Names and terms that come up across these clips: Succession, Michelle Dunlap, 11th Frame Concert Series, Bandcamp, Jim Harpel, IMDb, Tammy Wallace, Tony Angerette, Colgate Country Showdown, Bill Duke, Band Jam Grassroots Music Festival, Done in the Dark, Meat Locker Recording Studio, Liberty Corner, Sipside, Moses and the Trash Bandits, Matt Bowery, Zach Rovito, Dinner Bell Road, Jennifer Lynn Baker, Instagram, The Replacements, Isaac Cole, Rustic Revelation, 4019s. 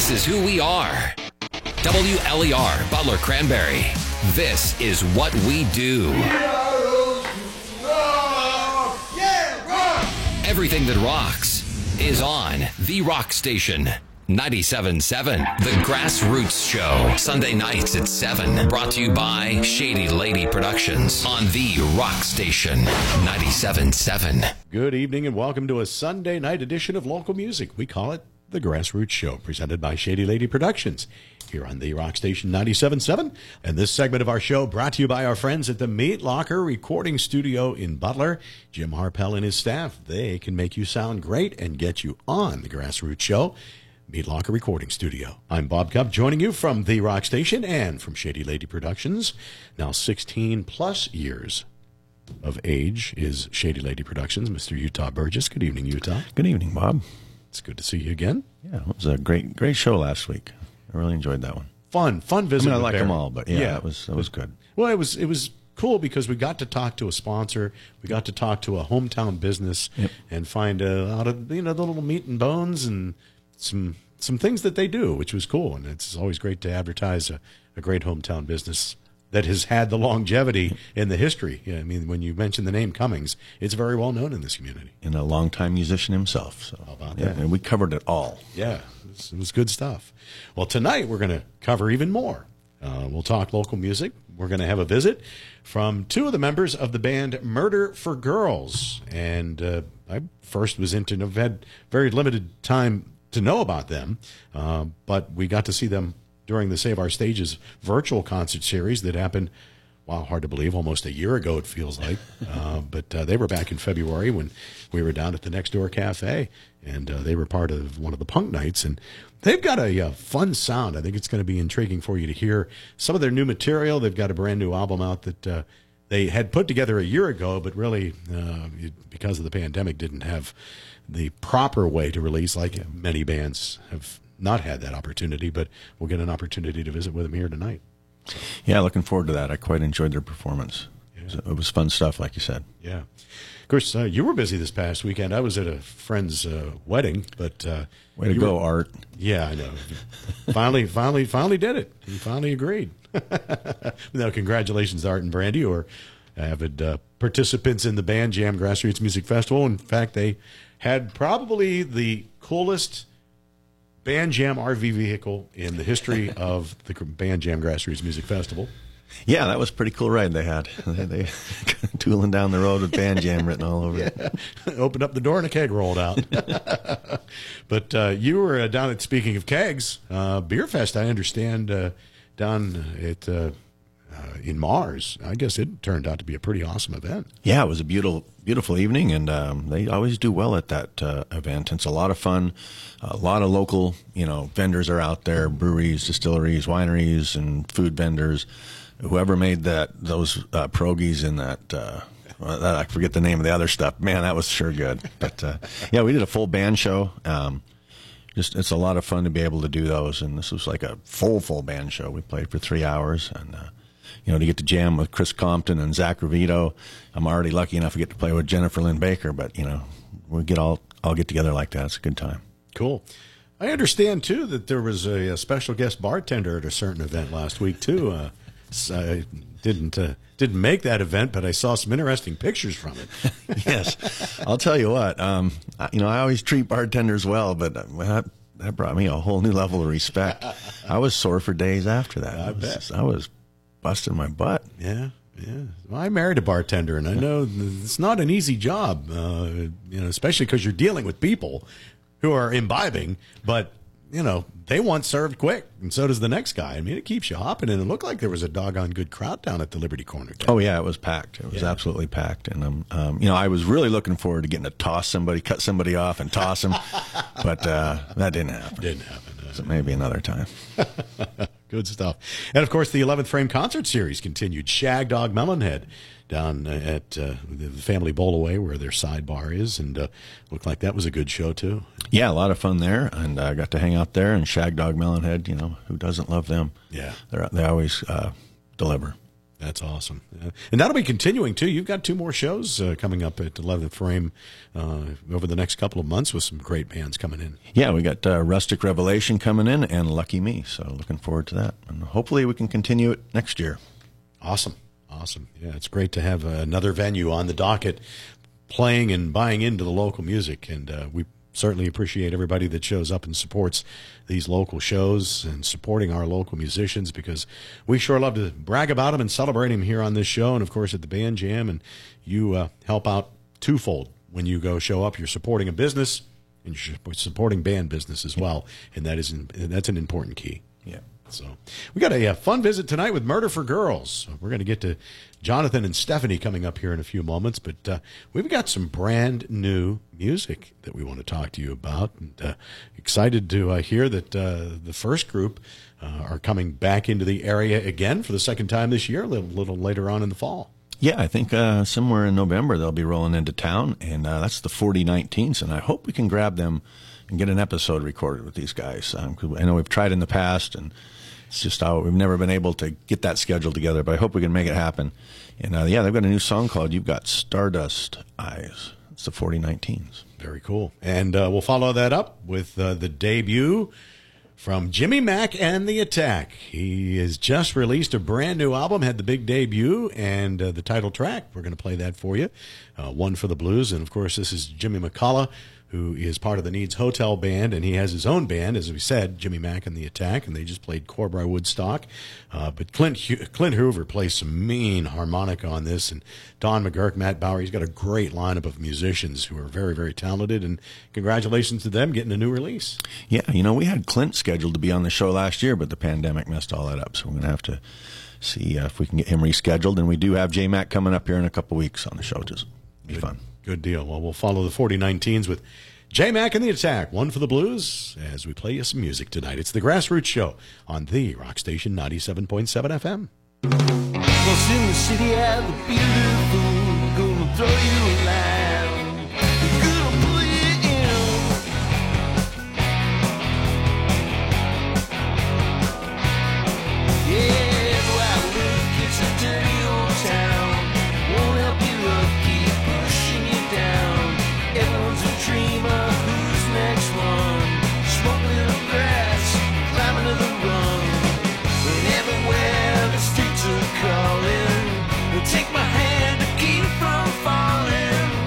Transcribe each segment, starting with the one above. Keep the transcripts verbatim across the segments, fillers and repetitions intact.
This is who we are. W L E R, Butler Cranberry. This is what we do. Everything that rocks is on The Rock Station. ninety-seven point seven, The Grassroots Show. Sunday nights at seven. Brought to you by Shady Lady Productions on The Rock Station. ninety-seven point seven. Good evening and welcome to a Sunday night edition of Local Music. We call it The Grassroots Show, presented by Shady Lady Productions, here on the Rock Station ninety-seven point seven. And this segment of our show brought to you by our friends at the Meat Locker Recording Studio in Butler. Jim Harpel and his staff, they can make you sound great and get you on the Grassroots Show. Meat Locker Recording Studio. I'm Bob Cup, joining you from the Rock Station and from Shady Lady Productions. Now sixteen plus years of age is Shady Lady Productions. Mister Utah Burgess. Good evening, Utah. Good evening, Bob. It's good to see you again. Yeah, it was a great, great show last week. I really enjoyed that one. Fun, fun visit. I mean, I like them all, but yeah, yeah, it was it was good. Well, it was it was cool because we got to talk to a sponsor, we got to talk to a hometown business, yep, and find out of you know the little meat and bones and some some things that they do, which was cool. And it's always great to advertise a, a great hometown business that has had the longevity in the history. Yeah, I mean, when you mention the name Cummings, it's very well known in this community. And a longtime musician himself. So how about yeah, that? And we covered it all. Yeah, it was, it was good stuff. Well, tonight we're going to cover even more. Uh, we'll talk local music. We're going to have a visit from two of the members of the band Murder for Girls. And uh, I first was into, I've had very limited time to know about them, uh, but we got to see them during the Save Our Stages virtual concert series that happened, wow, hard to believe, almost a year ago it feels like. Uh, but uh, they were back in February when we were down at the Next Door Cafe, and uh, they were part of one of the punk nights. And they've got a, a fun sound. I think it's going to be intriguing for you to hear some of their new material. They've got a brand new album out that uh, they had put together a year ago, but really, uh, because of the pandemic, didn't have the proper way to release, like yeah, many bands have not had that opportunity, but we'll get an opportunity to visit with them here tonight. So. Yeah, looking forward to that. I quite enjoyed their performance. Yeah. So it was fun stuff, like you said. Yeah. Of course, uh, you were busy this past weekend. I was at a friend's uh, wedding, but... Uh, Way to go, were... Art. Yeah, I know. finally, finally, finally did it. He finally agreed. Now, congratulations, Art and Brandy, who are avid uh, participants in the Band Jam Grassroots Music Festival. In fact, they had probably the coolest Band Jam R V vehicle in the history of the Band Jam Grassroots Music Festival. Yeah, that was a pretty cool ride they had. They, they tooling down the road with Band Jam written all over yeah, it. Opened up the door and a keg rolled out. But uh, you were uh, down at, speaking of kegs, uh, Beer Fest, I understand, uh, down at uh, uh, in Mars. I guess it turned out to be a pretty awesome event. Yeah, it was a beautiful Beautiful evening, and um, they always do well at that uh, event. It's a lot of fun. A lot of local, you know, vendors are out there, breweries, distilleries, wineries, and food vendors. Whoever made that, those uh, pierogies and that, uh, that, I forget the name of the other stuff. Man, that was sure good. But, uh, yeah, we did a full band show. Um, just it's a lot of fun to be able to do those, and this was like a full, full band show. We played for three hours, and uh, you know, to get to jam with Chris Compton and Zach Rovito. I'm already lucky enough to get to play with Jennifer Lynn Baker, but, you know, we get all all get together like that. It's a good time. Cool. I understand, too, that there was a, a special guest bartender at a certain event last week, too. Uh, I didn't uh, didn't make that event, but I saw some interesting pictures from it. Yes. I'll tell you what. Um, I, you know, I always treat bartenders well, but I, that brought me a whole new level of respect. I was sore for days after that. I, I was, bet. I was busting my butt. Yeah, yeah. Well, I married a bartender, and I know it's not an easy job, uh, you know, especially because you're dealing with people who are imbibing, but, you know, they want served quick, and so does the next guy. I mean, it keeps you hopping, and it looked like there was a doggone good crowd down at the Liberty Corner. Town. Oh, yeah, it was packed. It was yeah, absolutely packed, and, um, um, you know, I was really looking forward to getting to toss somebody, cut somebody off and toss them, but uh, that didn't happen. Didn't happen. Uh, so maybe another time. Good stuff. And, of course, the eleventh Frame Concert Series continued. Shag Dog Melonhead down at uh, the Family Bowlaway where their sidebar is, and uh, looked like that was a good show, too. Yeah, a lot of fun there, and I uh, got to hang out there, and Shag Dog Melonhead, you know, who doesn't love them? Yeah. They're, they always uh, deliver. That's awesome. Uh, and that'll be continuing, too. You've got two more shows uh, coming up at eleventh Frame uh, over the next couple of months with some great bands coming in. Yeah, we got uh, Rustic Revelation coming in and Lucky Me, so looking forward to that. And hopefully we can continue it next year. Awesome. Awesome. Yeah, it's great to have another venue on the docket playing and buying into the local music, and uh, we certainly appreciate everybody that shows up and supports these local shows and supporting our local musicians, because we sure love to brag about them and celebrate them here on this show and, of course, at the Band Jam. And you uh, help out twofold. When you go show up, you're supporting a business and you're supporting band business as well, and that is in, that's an important key. Yeah. So we got a, a fun visit tonight with Murder for Girls. We're going to get to Jonathan and Stephanie coming up here in a few moments, but uh, we've got some brand new music that we want to talk to you about. And, uh, excited to uh, hear that uh, the first group uh, are coming back into the area again for the second time this year, a little, little later on in the fall. Yeah, I think uh, somewhere in November they'll be rolling into town, and uh, that's the forty nineteens, and I hope we can grab them and get an episode recorded with these guys. Um, 'cause I know we've tried in the past, and it's just how we've never been able to get that scheduled together, but I hope we can make it happen. And uh, yeah, they've got a new song called You've Got Stardust Eyes. It's the forty nineteens. Very cool. And uh, we'll follow that up with uh, the debut from Jimmy Mac and The Attack. He has just released a brand new album, had the big debut, and uh, the title track. We're going to play that for you. Uh, One for the Blues. And of course, this is Jimmy McCullough, who is part of the Needs Hotel Band, and he has his own band, as we said, Jimmy Mac and The Attack, and they just played Corbry Woodstock. Uh, but Clint Clint Hoover plays some mean harmonica on this, and Don McGurk, Matt Bowery, he's got a great lineup of musicians who are very, very talented, and congratulations to them getting a new release. Yeah, you know, we had Clint scheduled to be on the show last year, but the pandemic messed all that up, so we're going to have to see uh, if we can get him rescheduled, and we do have J-Mac coming up here in a couple weeks on the show, just be fun. Good deal. Well, we'll follow the forty nineteens with J-Mac and The Attack, One for the Blues, as we play you some music tonight. It's the Grassroots Show on the Rock Station ninety-seven point seven F M. Lost in the city at the beautiful, gonna throw you a line, gonna pull you in. Yeah, though I look, it's a dirty old town, won't help you up. Everyone's a dreamer, who's next one? Smoking in the grass, climbing to the rung. And everywhere the streets are calling, well, take my hand to keep from falling.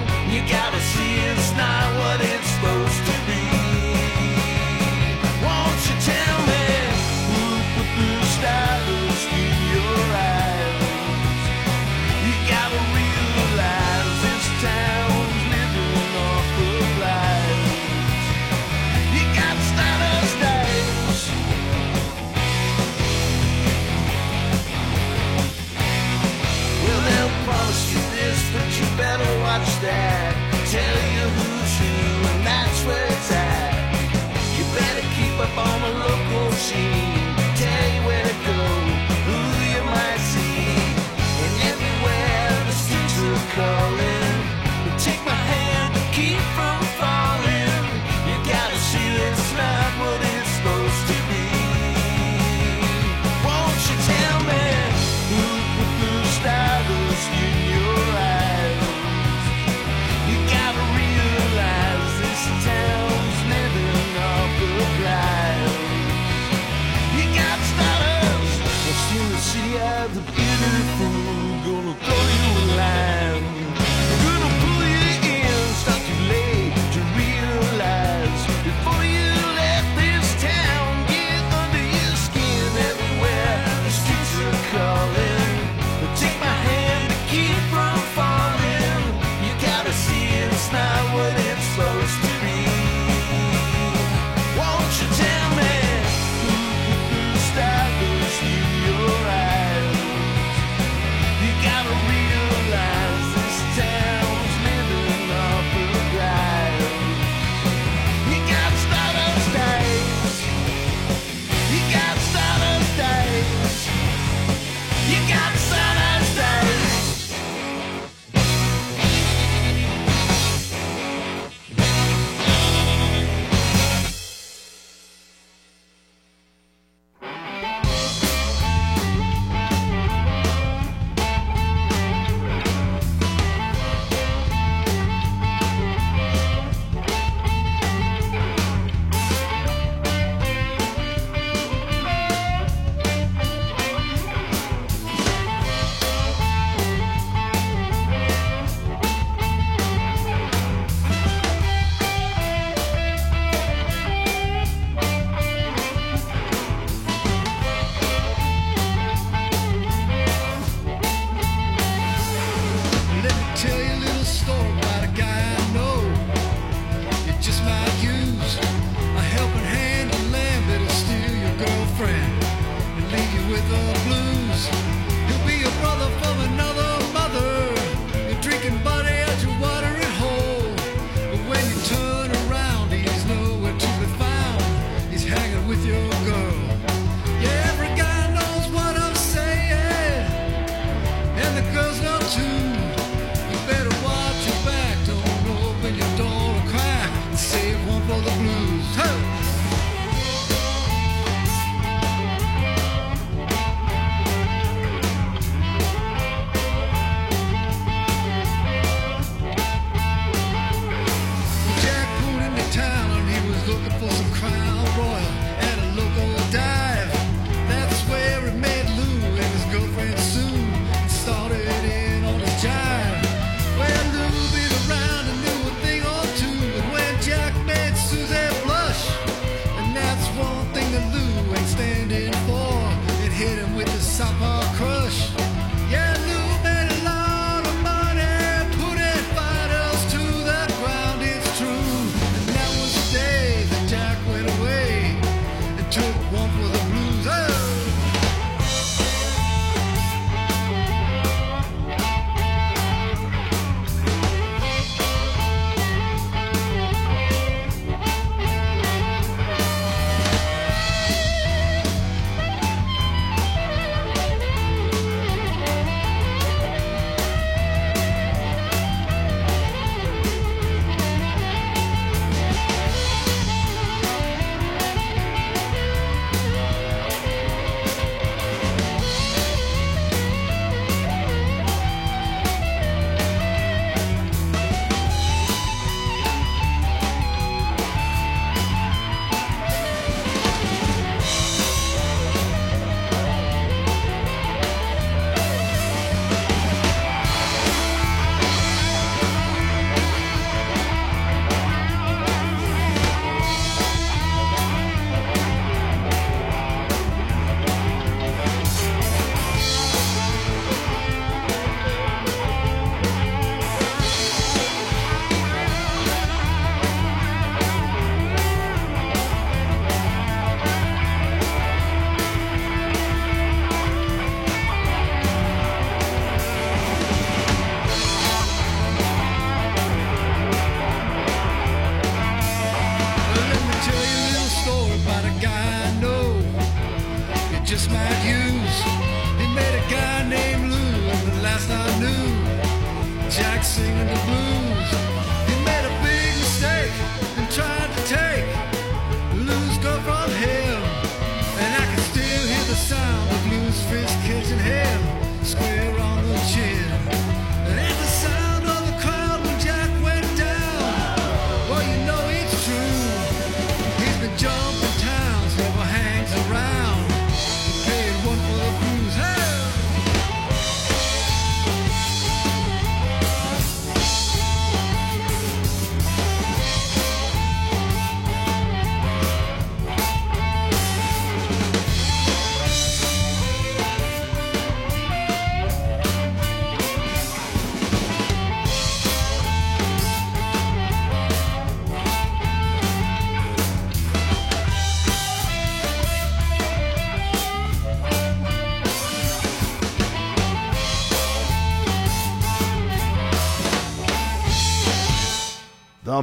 for the blues. Hey! The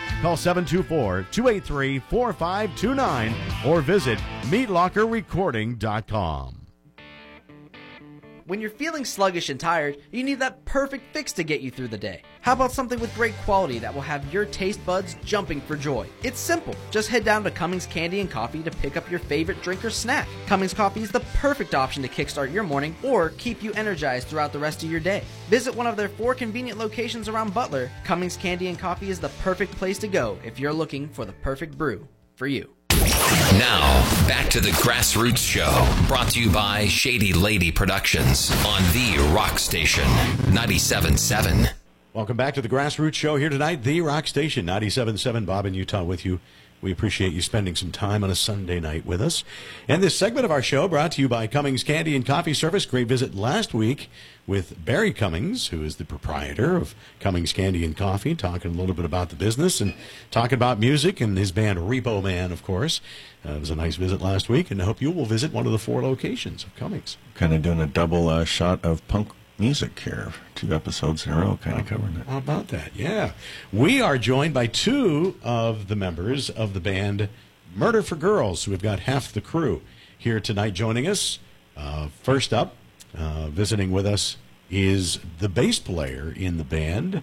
Call seven two four, two eight three, four five two nine or visit meat locker recording dot com. When you're feeling sluggish and tired, you need that perfect fix to get you through the day. How about something with great quality that will have your taste buds jumping for joy? It's simple. Just head down to Cummings Candy and Coffee to pick up your favorite drink or snack. Cummings Coffee is the perfect option to kickstart your morning or keep you energized throughout the rest of your day. Visit one of their four convenient locations around Butler. Cummings Candy and Coffee is the perfect place to go if you're looking for the perfect brew for you. Now, back to the Grassroots Show, brought to you by Shady Lady Productions on The Rock Station, ninety-seven point seven. Welcome back to the Grassroots Show here tonight, The Rock Station, ninety-seven point seven. Bob in Utah with you We appreciate you spending some time on a Sunday night with us. And this segment of our show brought to you by Cummings Candy and Coffee Service. Great visit last week with Barry Cummings, who is the proprietor of Cummings Candy and Coffee, talking a little bit about the business and talking about music and his band Repo Man, of course. Uh, it was a nice visit last week, and I hope you will visit one of the four locations of Cummings. Kind of doing a double uh, shot of punk music here, two episodes in a row, kind of covering it. How about that? Yeah. We are joined by two of the members of the band Murder for Girls. We've got half the crew here tonight joining us. Uh, first up, uh, visiting with us is the bass player in the band.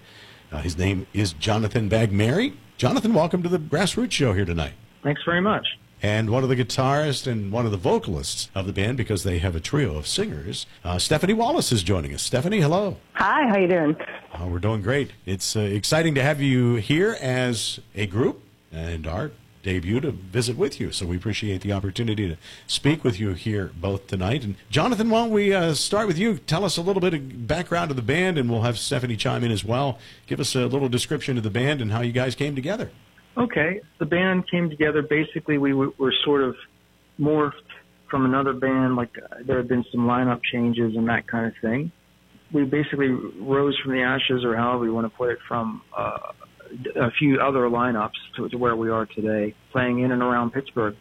Uh, his name is Jonathan Bagmary. Jonathan, welcome to the Grassroots Show here tonight. Thanks very much. And one of the guitarists and one of the vocalists of the band, because they have a trio of singers, uh, Stephanie Wallace is joining us. Stephanie, hello. Hi, how you doing? Oh, we're doing great. It's uh, exciting to have you here as a group and our debut to visit with you. So we appreciate the opportunity to speak with you here both tonight. And Jonathan, why don't we uh, start with you? Tell us a little bit of background of the band, and we'll have Stephanie chime in as well. Give us a little description of the band and how you guys came together. Okay. The band came together. Basically, we w- were sort of morphed from another band. Like, uh, there had been some lineup changes and that kind of thing. We basically rose from the ashes, or however you want to put it, from uh, a few other lineups to, to where we are today, playing in and around Pittsburgh.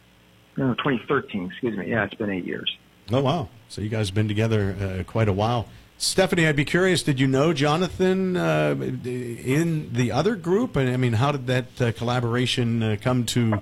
No, twenty thirteen, excuse me. Yeah, it's been eight years. Oh, wow. So you guys have been together uh, quite a while. Stephanie, I'd be curious, did you know Jonathan uh, in the other group? I mean, how did that uh, collaboration uh, come to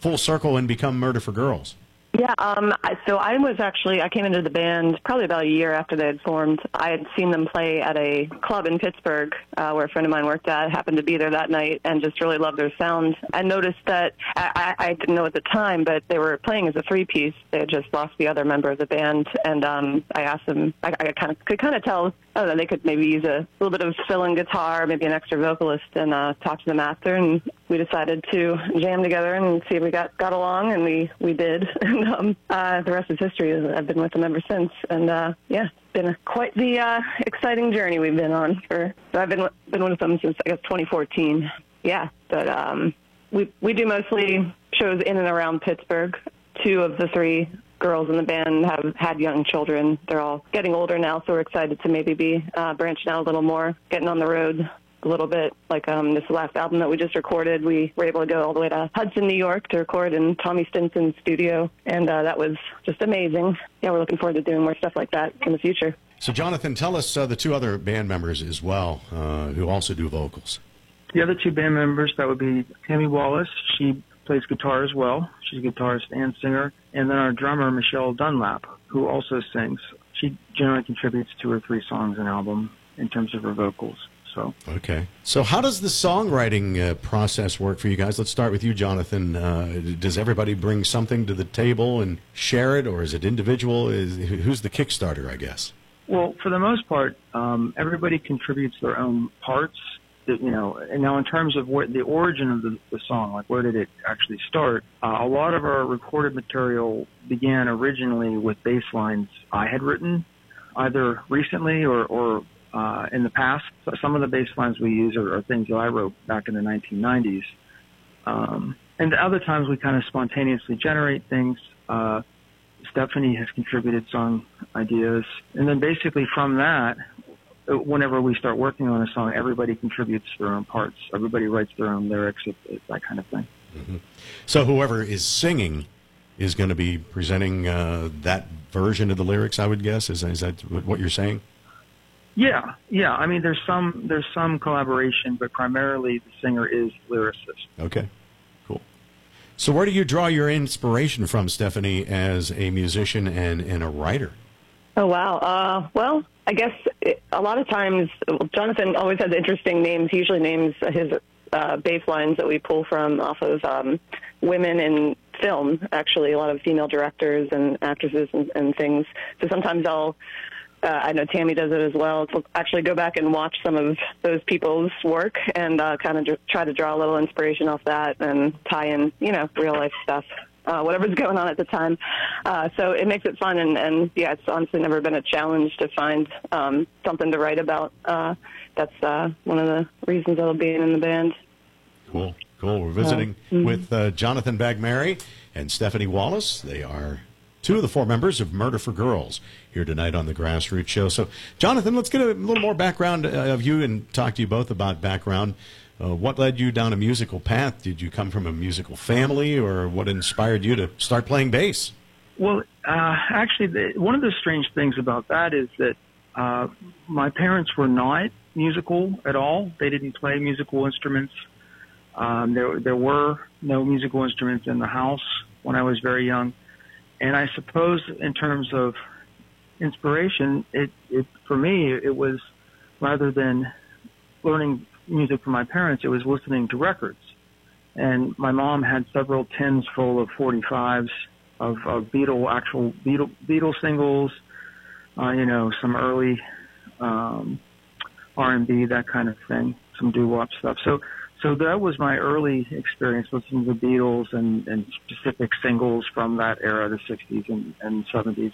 full circle and become Murder for Girls? Yeah, um, so I was actually, I came into the band probably about a year after they had formed. I had seen them play at a club in Pittsburgh uh, where a friend of mine worked at, happened to be there that night, and just really loved their sound. I noticed that, I, I didn't know at the time, but they were playing as a three-piece. They had just lost the other member of the band, and um, I asked them, I, I kind of could kind of tell, I don't know, they could maybe use a little bit of fill-in guitar, maybe an extra vocalist, and uh, talk to them after, and we decided to jam together and see if we got, got along, and we, we did. And um, uh, the rest is history. I've been with them ever since. And, uh, yeah, it's been a, quite the uh, exciting journey we've been on. For, so I've been been with them since, I guess, twenty fourteen. Yeah, but um, we we do mostly shows in and around Pittsburgh. Two of the three girls in the band have had young children. They're all getting older now, so we're excited to maybe be uh, branching out a little more, getting on the road a little bit. Like um, this last album that we just recorded, we were able to go all the way to Hudson, New York to record in Tommy Stinson's studio, and uh, that was just amazing. Yeah, we're looking forward to doing more stuff like that in the future. So Jonathan, tell us uh, the two other band members as well uh, who also do vocals. The other two band members, that would be Tammy Wallace. She plays guitar as well. She's a guitarist and singer. And then our drummer, Michelle Dunlap, who also sings. She generally contributes two or three songs an album in terms of her vocals. So. Okay. So how does the songwriting uh, process work for you guys? Let's start with you, Jonathan. Uh, does everybody bring something to the table and share it, or is it individual? Is, who's the Kickstarter, I guess? Well, for the most part, um, everybody contributes their own parts. That, you know, and now in terms of what the origin of the, the song, like where did it actually start? Uh, a lot of our recorded material began originally with bass lines I had written, either recently or, or Uh, in the past. Some of the bass lines we use are, are things that I wrote back in the nineteen nineties. Um, and other times we kind of spontaneously generate things. Uh, Stephanie has contributed song ideas. And then basically from that, whenever we start working on a song, everybody contributes their own parts. Everybody writes their own lyrics, that kind of thing. Mm-hmm. So whoever is singing is going to be presenting uh, that version of the lyrics, I would guess. Is, is that what you're saying? Yeah, yeah. I mean, there's some there's some collaboration, but primarily the singer is lyricist. Okay, cool. So where do you draw your inspiration from, Stephanie, as a musician and, and a writer? Oh, wow. Uh, well, I guess it, a lot of times, Jonathan always has interesting names. He usually names his uh, bass lines that we pull from off of um, women in film, actually, a lot of female directors and actresses and, and things. So sometimes I'll... Uh, I know Tammy does it as well. So actually go back and watch some of those people's work and uh, kind of dr- try to draw a little inspiration off that and tie in, you know, real life stuff, uh, whatever's going on at the time. Uh, so it makes it fun. And, and yeah, it's honestly never been a challenge to find um, something to write about. Uh, that's uh, one of the reasons I love being in the band. Cool. Cool. We're visiting uh, mm-hmm. with uh, Jonathan Bagmary and Stephanie Wallace. They are two of the four members of Murder for Girls here tonight on the Grassroots Show. So, Jonathan, let's get a little more background uh, of you and talk to you both about background. Uh, what led you down a musical path? Did you come from a musical family, or what inspired you to start playing bass? Well, uh, actually, the, one of the strange things about that is that uh, my parents were not musical at all. They didn't play musical instruments. Um, there, there were no musical instruments in the house when I was very young. And I suppose in terms of inspiration, it, it for me, it was rather than learning music from my parents, it was listening to records. And my mom had several tins full of forty-fives of, of Beatle, actual Beatle, Beatle singles, uh, you know, some early um, R and B, that kind of thing, some doo-wop stuff. So so that was my early experience, listening to the Beatles and, and specific singles from that era, the sixties and, and seventies,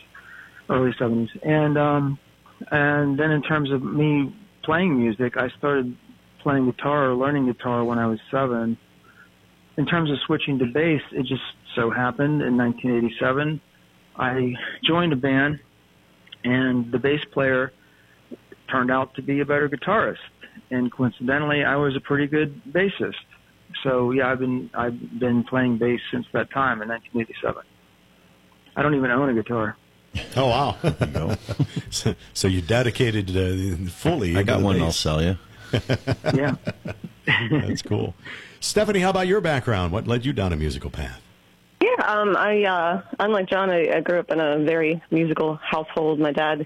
early seventies. And, um, and then in terms of me playing music, I started playing guitar or learning guitar when I was seven. In terms of switching to bass, it just so happened in nineteen eighty-seven, I joined a band, and the bass player turned out to be a better guitarist, and coincidentally, I was a pretty good bassist. So yeah, I've been I've been playing bass since that time in nineteen eighty-seven. I don't even own a guitar. Oh wow! No. so, so you dedicated uh, fully. I got one. Bass. I'll sell you. Yeah. That's cool. Stephanie, how about your background? What led you down a musical path? Yeah, um, I uh, unlike John, I, I grew up in a very musical household. My dad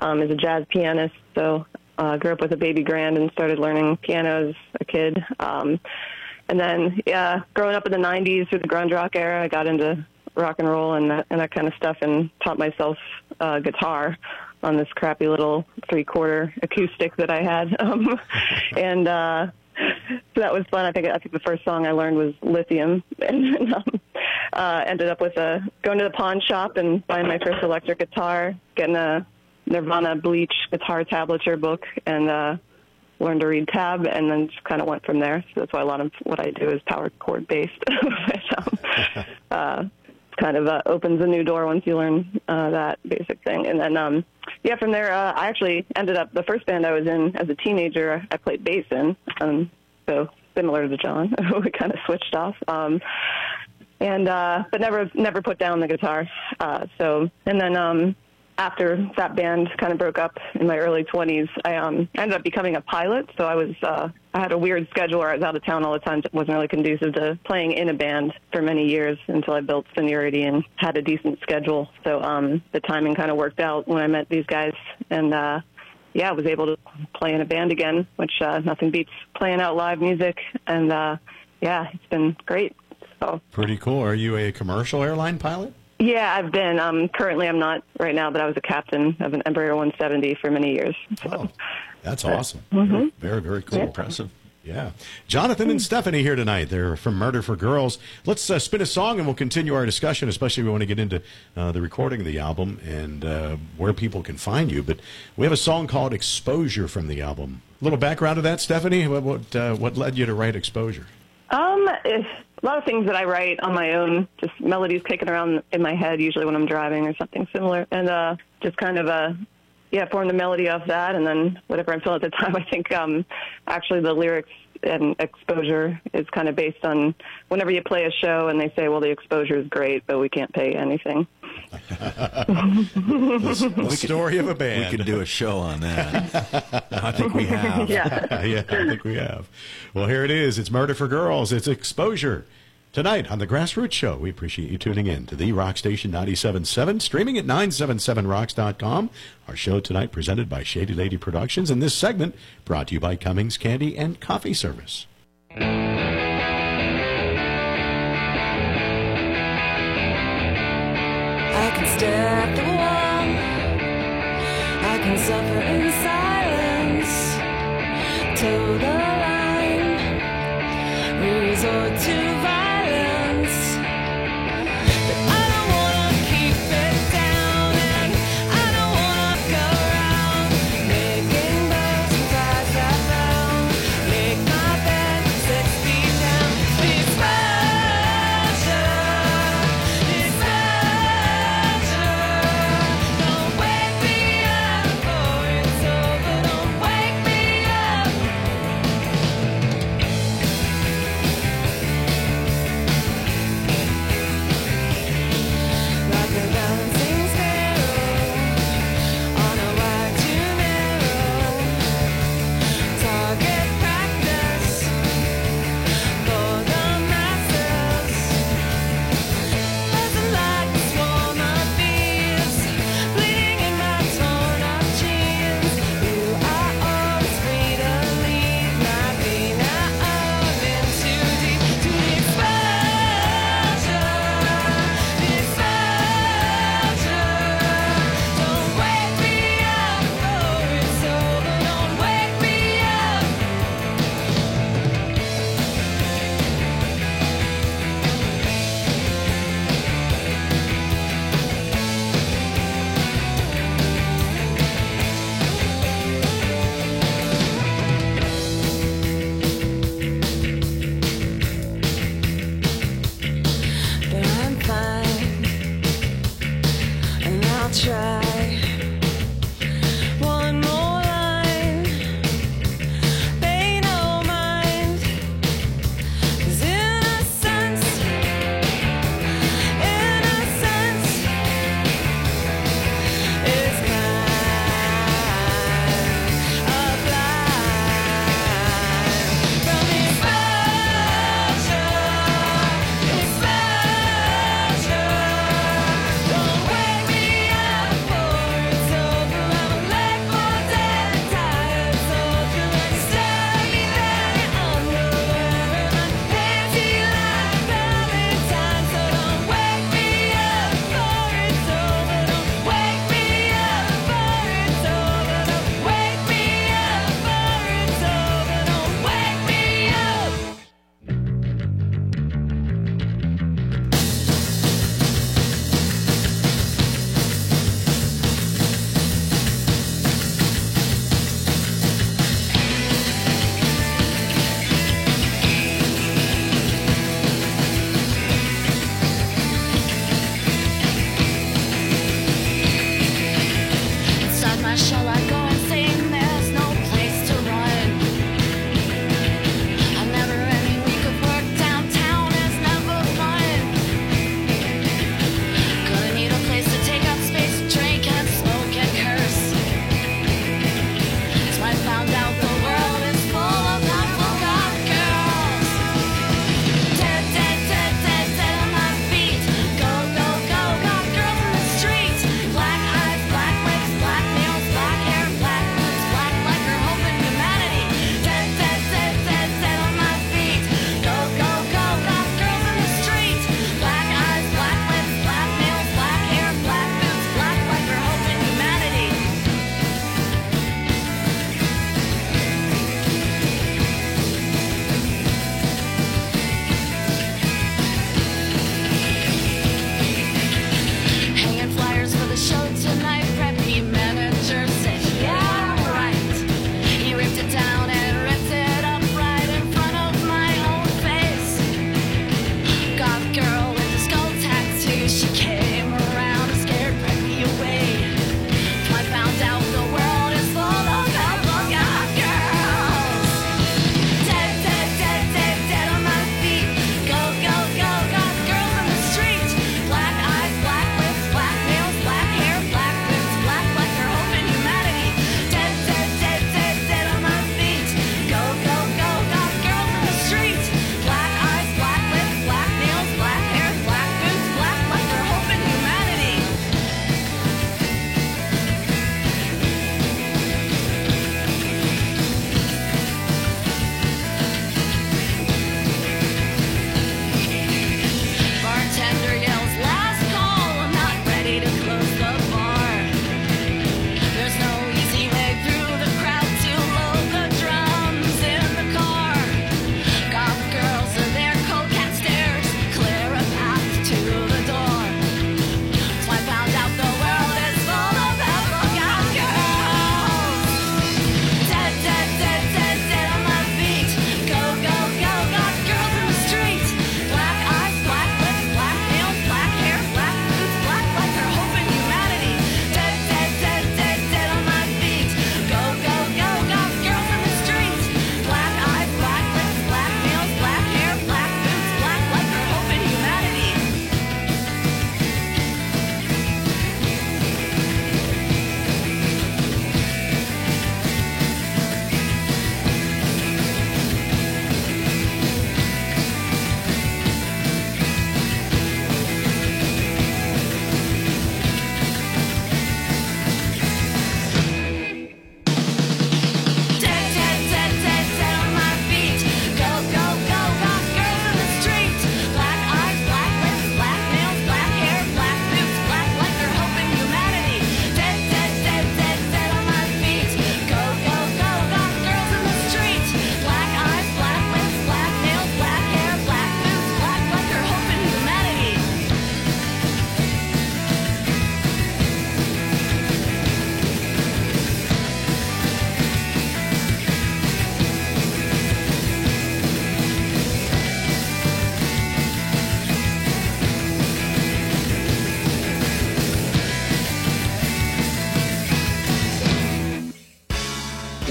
um, is a jazz pianist, so I uh, grew up with a baby grand and started learning piano as a kid. Um, and then, yeah, growing up in the nineties through the grunge rock era, I got into rock and roll and that, and that kind of stuff and taught myself uh, guitar on this crappy little three-quarter acoustic that I had. Um, and uh, so that was fun. I think I think the first song I learned was Lithium, and, and um, uh, ended up with a, going to the pawn shop and buying my first electric guitar, getting a Nirvana Bleach guitar tablature book, and uh, learned to read tab, and then just kind of went from there. So that's why a lot of what I do is power chord-based. um, uh kind of uh, opens a new door once you learn uh, that basic thing. And then, um, yeah, from there, uh, I actually ended up, the first band I was in as a teenager, I played bass in, um, so similar to John, we kind of switched off, um, and uh, but never never put down the guitar. Uh, so, and then um, after that band kind of broke up in my early twenties, I um, ended up becoming a pilot, so I was, uh, I had a weird schedule where I was out of town all the time. It wasn't really conducive to playing in a band for many years until I built seniority and had a decent schedule. So um, the timing kind of worked out when I met these guys. And, uh, yeah, I was able to play in a band again, which uh, nothing beats playing out live music. And, uh, yeah, it's been great. So pretty cool. Are you a commercial airline pilot? Yeah, I've been. Um, currently, I'm not right now, but I was a captain of an Embraer one seventy for many years. So. Oh, that's awesome. Mm-hmm. Very, very cool. Yeah. Impressive. Yeah. Jonathan and Stephanie here tonight. They're from Murder for Girls. Let's uh, spin a song, and we'll continue our discussion, especially if we want to get into uh, the recording of the album and uh, where people can find you. But we have a song called Exposure from the album. A little background to that, Stephanie? What, what, uh, what led you to write Exposure? Um, it's a lot of things that I write on my own, just melodies kicking around in my head, usually when I'm driving or something similar. And uh, just kind of, uh, yeah, formed a melody off that. And then whatever I'm feeling at the time, I think um, actually the lyrics and exposure is kind of based on whenever you play a show and they say, well, the exposure is great, but we can't pay anything. the, the story could, of a band. We could do a show on that. I think we have. Yeah. yeah, I think we have. Well, here it is. It's Murder for Girls. It's Exposure. Tonight on The Grassroots Show, we appreciate you tuning in to the Rock Station ninety-seven point seven, streaming at nine seven seven rocks dot com. Our show tonight presented by Shady Lady Productions, and this segment brought to you by Cummings Candy and Coffee Service. I can stare at the wall. I can suffer in silence. Toe the line. Resort to violence.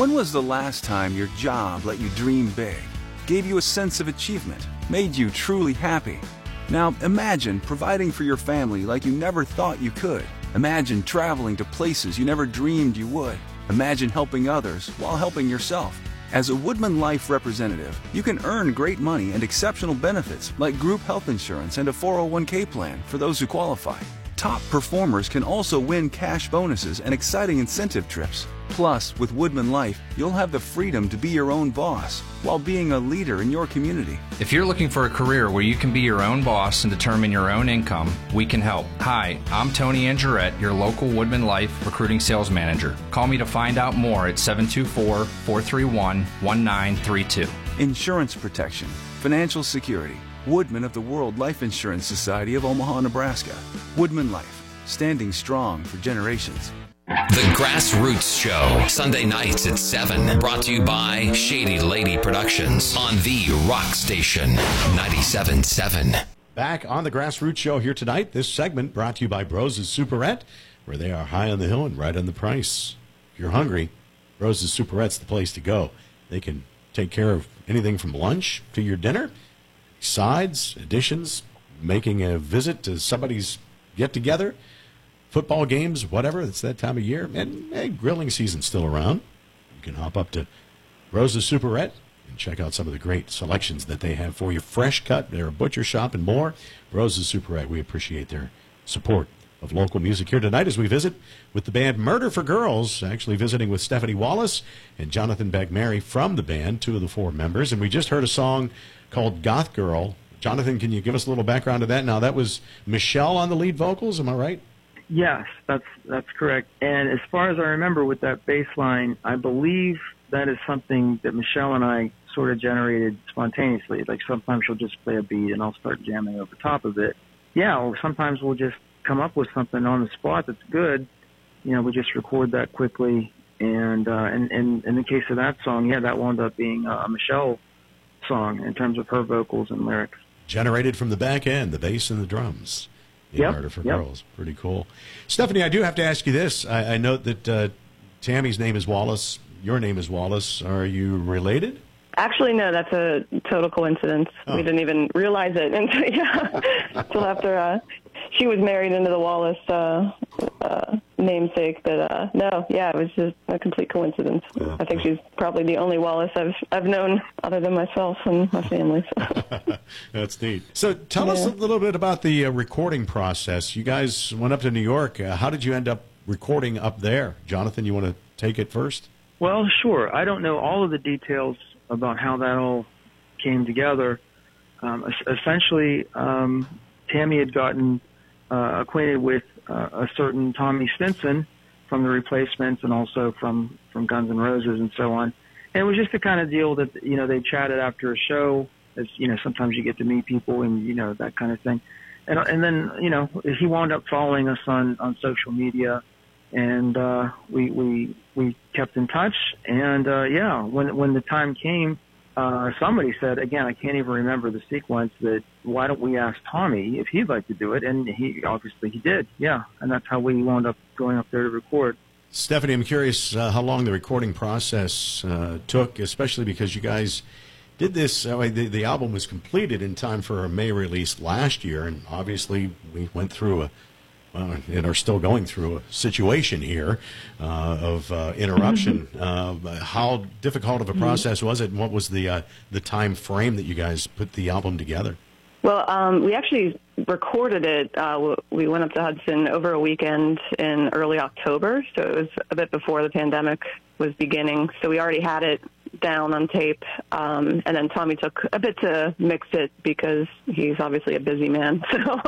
When was the last time your job let you dream big, gave you a sense of achievement, made you truly happy? Now imagine providing for your family like you never thought you could. Imagine traveling to places you never dreamed you would. Imagine helping others while helping yourself. As a Woodman Life representative, you can earn great money and exceptional benefits like group health insurance and a four oh one k plan for those who qualify. Top performers can also win cash bonuses and exciting incentive trips. Plus, with Woodman Life, you'll have the freedom to be your own boss while being a leader in your community. If you're looking for a career where you can be your own boss and determine your own income, we can help. Hi, I'm Tony Angerette, your local Woodman Life recruiting sales manager. Call me to find out more at seven two four, four three one, one nine three two. Insurance protection, financial security. Woodman of the World Life Insurance Society of Omaha, Nebraska. Woodman Life, standing strong for generations. The Grassroots Show, Sunday nights at seven, brought to you by Shady Lady Productions on The Rock Station, ninety-seven point seven. Back on The Grassroots Show here tonight, this segment brought to you by Brose's Superette, where they are high on the hill and right on the price. If you're hungry, Brose's Superette's the place to go. They can take care of anything from lunch to your dinner, sides, additions, making a visit to somebody's get-together, football games, whatever. It's that time of year. And hey, grilling season's still around. You can hop up to Rose's Superette and check out some of the great selections that they have for you. Fresh cut, they're a butcher shop and more. Rose's Superette, we appreciate their support of local music here tonight as we visit with the band Murder for Girls, actually visiting with Stephanie Wallace and Jonathan Bagmary from the band, two of the four members. And we just heard a song called Goth Girl. Jonathan, can you give us a little background to that? Now, that was Michelle on the lead vocals, am I right? Yes, that's that's correct. And as far as I remember with that bass line, I believe that is something that Michelle and I sort of generated spontaneously. Like sometimes she'll just play a beat and I'll start jamming over top of it. Yeah, or sometimes we'll just come up with something on the spot that's good. You know, we just record that quickly. And uh, and, and, and in the case of that song, yeah, that wound up being a Michelle song in terms of her vocals and lyrics. Generated from the back end, the bass and the drums. Yeah, Murder for yep. Girls. Pretty cool. Stephanie, I do have to ask you this. I, I note that uh, Tammy's name is Wallace. Your name is Wallace. Are you related? Actually, no. That's a total coincidence. Oh. We didn't even realize it until, yeah, until after uh, she was married into the Wallace uh, uh, namesake. But uh, no, yeah, it was just a complete coincidence. Uh, I think she's probably the only Wallace I've I've known other than myself and my family. So. That's neat. So tell yeah. us a little bit about the uh, recording process. You guys went up to New York. Uh, how did you end up recording up there? Jonathan, you want to take it first? Well, sure. I don't know all of the details about how that all came together. Um, essentially, um, Tammy had gotten uh, acquainted with uh, a certain Tommy Stinson from The Replacements and also from, from Guns N' Roses and so on. And it was just the kind of deal that, you know, they chatted after a show. As, you know, sometimes you get to meet people and, you know, that kind of thing. And and then, you know, he wound up following us on, on social media. And uh, we we we kept in touch, and uh, yeah, when when the time came, uh, somebody said, again, I can't even remember the sequence, that why don't we ask Tommy if he'd like to do it? And he obviously he did, yeah, and that's how we wound up going up there to record. Stephanie, I'm curious uh, how long the recording process uh, took, especially because you guys did this. Uh, the the album was completed in time for a May release last year, and obviously we went through a. Well, and are still going through a situation here uh, of uh, interruption. uh, how difficult of a process was it, and what was the uh, the time frame that you guys put the album together? Well, um, we actually recorded it. Uh, we went up to Hudson over a weekend in early October, so it was a bit before the pandemic was beginning. So we already had it down on tape, um, and then Tommy took a bit to mix it because he's obviously a busy man. So,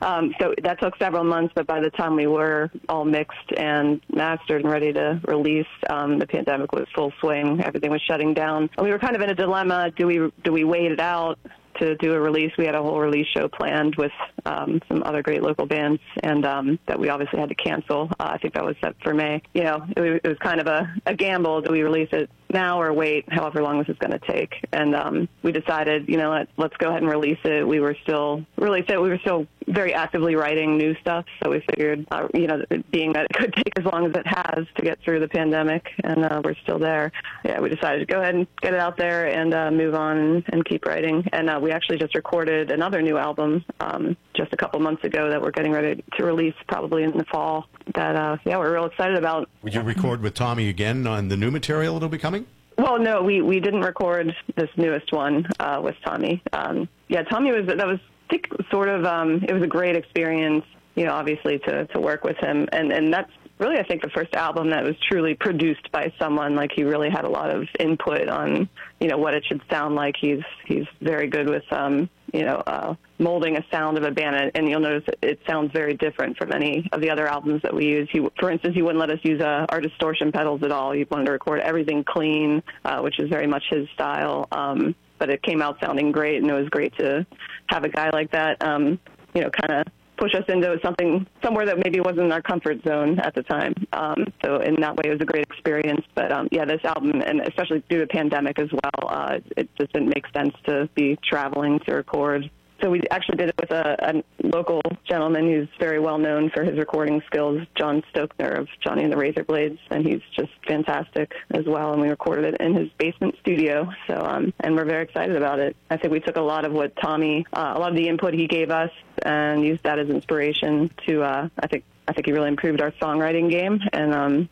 um, so that took several months, but by the time we were all mixed and mastered and ready to release, um, the pandemic was full swing. Everything was shutting down. And we were kind of in a dilemma. Do we do we wait it out to do a release? We had a whole release show planned with um, some other great local bands, and um, that we obviously had to cancel. Uh, I think that was set for May. You know, it, it was kind of a, a gamble. Do we release it now or wait however long this is going to take. And um, we decided, you know, let, let's go ahead and release it. We were still really fit. We were still very actively writing new stuff. So we figured, uh, you know, being that it could take as long as it has to get through the pandemic, and uh, we're still there. Yeah, we decided to go ahead and get it out there and uh, move on and, and keep writing. And uh, we actually just recorded another new album um, just a couple months ago that we're getting ready to release probably in the fall. That, uh, yeah, we're real excited about. Would you record with Tommy again on the new material that'll be coming? Well, no, we, we didn't record this newest one uh, with Tommy. Um, yeah, Tommy was, that was, I think, sort of, um, it was a great experience, you know, obviously to, to work with him. And, and that's really, I think, the first album that was truly produced by someone. Like, he really had a lot of input on, you know, what it should sound like. He's, he's very good with, um, you know, uh, molding a sound of a band, and you'll notice it sounds very different from any of the other albums that we use. He, for instance, he wouldn't let us use uh, our distortion pedals at all. He wanted to record everything clean, uh, which is very much his style. Um, but it came out sounding great, and it was great to have a guy like that, um, you know, kind of push us into something, somewhere that maybe wasn't in our comfort zone at the time. Um, so in that way, it was a great experience. But um, yeah, this album, and especially due to the pandemic as well, uh, it just didn't make sense to be traveling to record. So we actually did it with a, a local gentleman who's very well known for his recording skills, John Stokner of Johnny and the Razorblades, and he's just fantastic as well. And we recorded it in his basement studio. So, um, and we're very excited about it. I think we took a lot of what Tommy, uh, a lot of the input he gave us, and used that as inspiration to. Uh, I think I think he really improved our songwriting game, and um,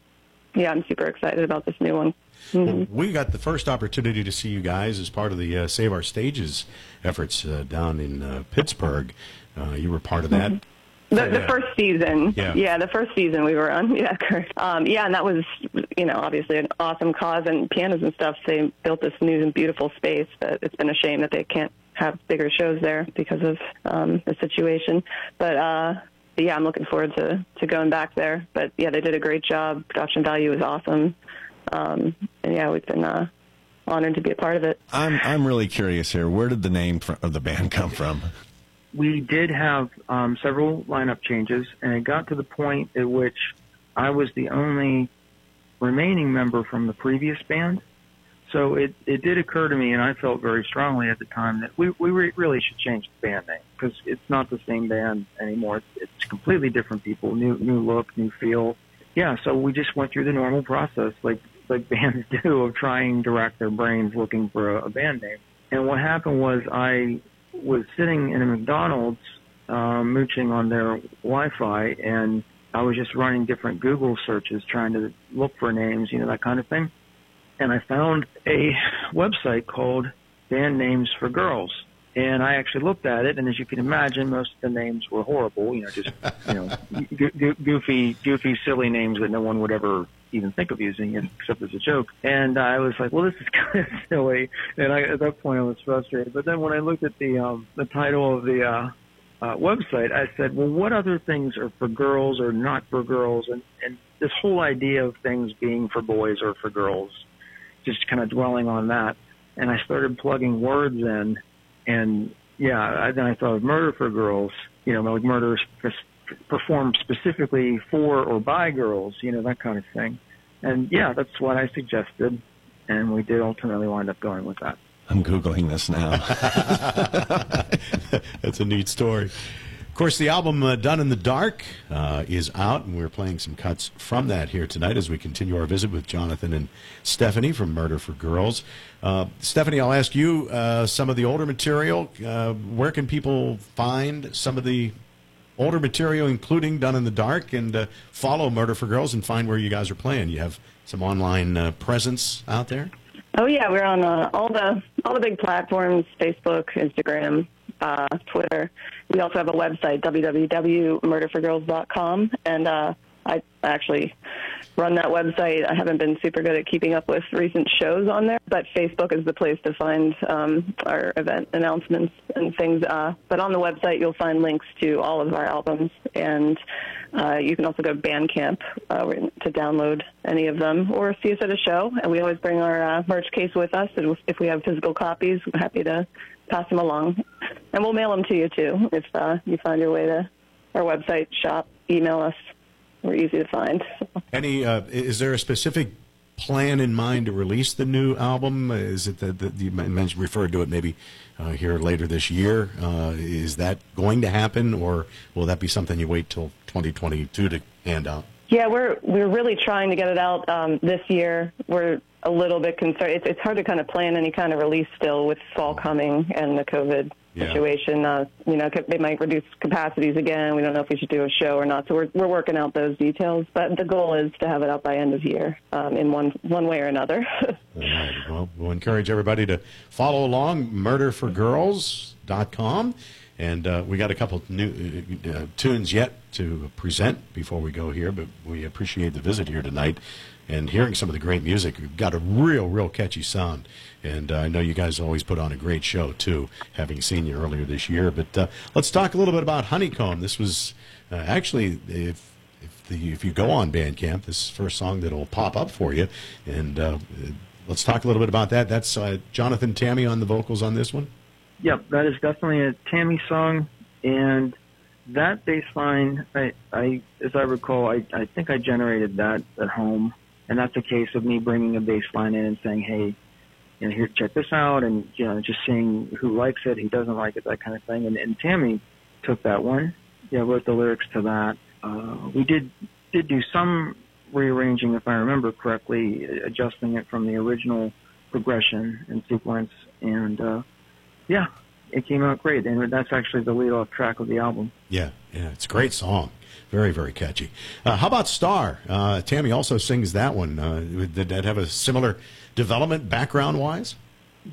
yeah, I'm super excited about this new one. Mm-hmm. Well, we got the first opportunity to see you guys as part of the uh, Save Our Stages efforts uh, down in uh, Pittsburgh. Uh, you were part of that. Mm-hmm. The, the first season. Yeah. yeah, the first season we were on. Yeah, um, yeah, and that was, you know, obviously an awesome cause. And Pianos and Stuff, they built this new and beautiful space, but it's been a shame that they can't have bigger shows there because of um, the situation. But, uh, but, yeah, I'm looking forward to, to going back there. But, yeah, they did a great job. Production value was awesome. Um, and yeah, we've been uh, honored to be a part of it. I'm I'm really curious here. Where did the name fr- of the band come from? We did have um, several lineup changes, and it got to the point at which I was the only remaining member from the previous band. So it, it did occur to me, and I felt very strongly at the time that we we re- really should change the band name because it's not the same band anymore. It's, it's completely different people, new new look, new feel. Yeah, so we just went through the normal process, like. like bands do, of trying to rack their brains looking for a, a band name. And what happened was I was sitting in a McDonald's uh, mooching on their Wi-Fi, and I was just running different Google searches trying to look for names, you know, that kind of thing. And I found a website called Band Names for Girls. And I actually looked at it, and as you can imagine, most of the names were horrible, you know, just, you know, go- go- goofy, goofy, silly names that no one would ever even think of using it, except as a joke. And I was like, well, this is kind of silly. And I, at that point, I was frustrated. But then when I looked at the um, the title of the uh, uh, website, I said, well, what other things are for girls or not for girls? And, and this whole idea of things being for boys or for girls, just kind of dwelling on that. And I started plugging words in. And, yeah, I, then I thought of Murder for Girls, you know, like murder performed specifically for or by girls, you know, that kind of thing. And, yeah, that's what I suggested, and we did ultimately wind up going with that. I'm Googling this now. That's a neat story. Of course, the album uh, Done in the Dark uh, is out, and we're playing some cuts from that here tonight as we continue our visit with Jonathan and Stephanie from Murder for Girls. Uh, Stephanie, I'll ask you uh, some of the older material. Uh, where can people find some of the older material, including Done in the Dark, and uh, follow Murder for Girls and find where you guys are playing? You have some online uh, presence out there? Oh, yeah, we're on uh, all the all the big platforms, Facebook, Instagram, Uh, Twitter. We also have a website, w w w dot murder for girls dot com, and uh, I actually run that website. I haven't been super good at keeping up with recent shows on there, but Facebook is the place to find um, our event announcements and things. Uh, but on the website, you'll find links to all of our albums, and uh, you can also go to Bandcamp uh, to download any of them or see us at a show. And we always bring our uh, merch case with us, and if we have physical copies, we're happy to pass them along. And we'll mail them to you, too, if uh, you find your way to our website, shop, email us. We're easy to find. So. Any, uh, is there a specific plan in mind to release the new album? Is it that you mentioned, referred to it maybe uh, here later this year? Uh, is that going to happen, or will that be something you wait till twenty twenty-two to hand out? Yeah, we're we're really trying to get it out um, this year. We're a little bit concerned. It's, it's hard to kind of plan any kind of release still with fall coming and the COVID yeah. situation. Uh, you know, they might reduce capacities again. We don't know if we should do a show or not. So we're we're working out those details. But the goal is to have it out by end of year um, in one one way or another. All right. Well, we'll encourage everybody to follow along. murder for girls dot com. And uh, we got a couple new uh, tunes yet to present before we go here, but we appreciate the visit here tonight and hearing some of the great music. We've got a real, real catchy sound, and uh, I know you guys always put on a great show, too, having seen you earlier this year. But uh, let's talk a little bit about Honeycomb. This was uh, actually, if if, the, if you go on Bandcamp, this is the first song that will pop up for you. And uh, let's talk a little bit about that. That's uh, Jonathan Tammy on the vocals on this one. Yep, that is definitely a Tammy song, and that bass line, I, I, as I recall, I, I think I generated that at home, and that's a case of me bringing a bass line in and saying, hey, you know, here, check this out, and you know, just seeing who likes it, who doesn't like it, that kind of thing, and, and Tammy took that one, yeah, wrote the lyrics to that. Uh, we did, did do some rearranging, if I remember correctly, adjusting it from the original progression and sequence, and... Uh, Yeah, it came out great, and that's actually the lead-off track of the album. Yeah, yeah, it's a great song. Very, very catchy. Uh, how about Star? Uh, Tammy also sings that one. Uh, did that have a similar development background-wise?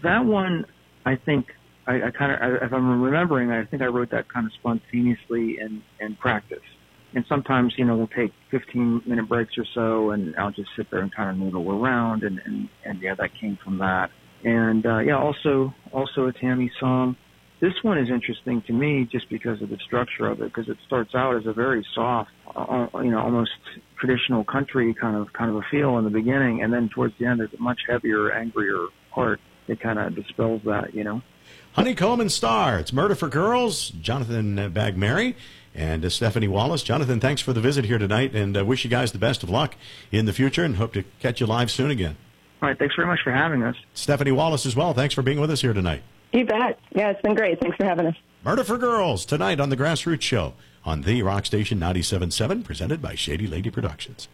That one, I think, I, I kind of, if I'm remembering, I think I wrote that kind of spontaneously in, in practice. And sometimes, you know, we'll take fifteen-minute breaks or so, and I'll just sit there and kind of noodle around, and, and, and yeah, that came from that. And, uh, yeah, also also a Tammy song. This one is interesting to me just because of the structure of it, because it starts out as a very soft, uh, you know, almost traditional country kind of kind of a feel in the beginning, and then towards the end there's a much heavier, angrier part that kind of dispels that, you know. Honeycomb and Star. It's Murder for Girls, Jonathan Bagmary, and uh, Stephanie Wallace. Jonathan, thanks for the visit here tonight, and uh, wish you guys the best of luck in the future and hope to catch you live soon again. All right, thanks very much for having us. Stephanie Wallace as well, thanks for being with us here tonight. You bet. Yeah, it's been great. Thanks for having us. Murder for Girls, tonight on The Grassroots Show on The Rock Station ninety-seven point seven, presented by Shady Lady Productions.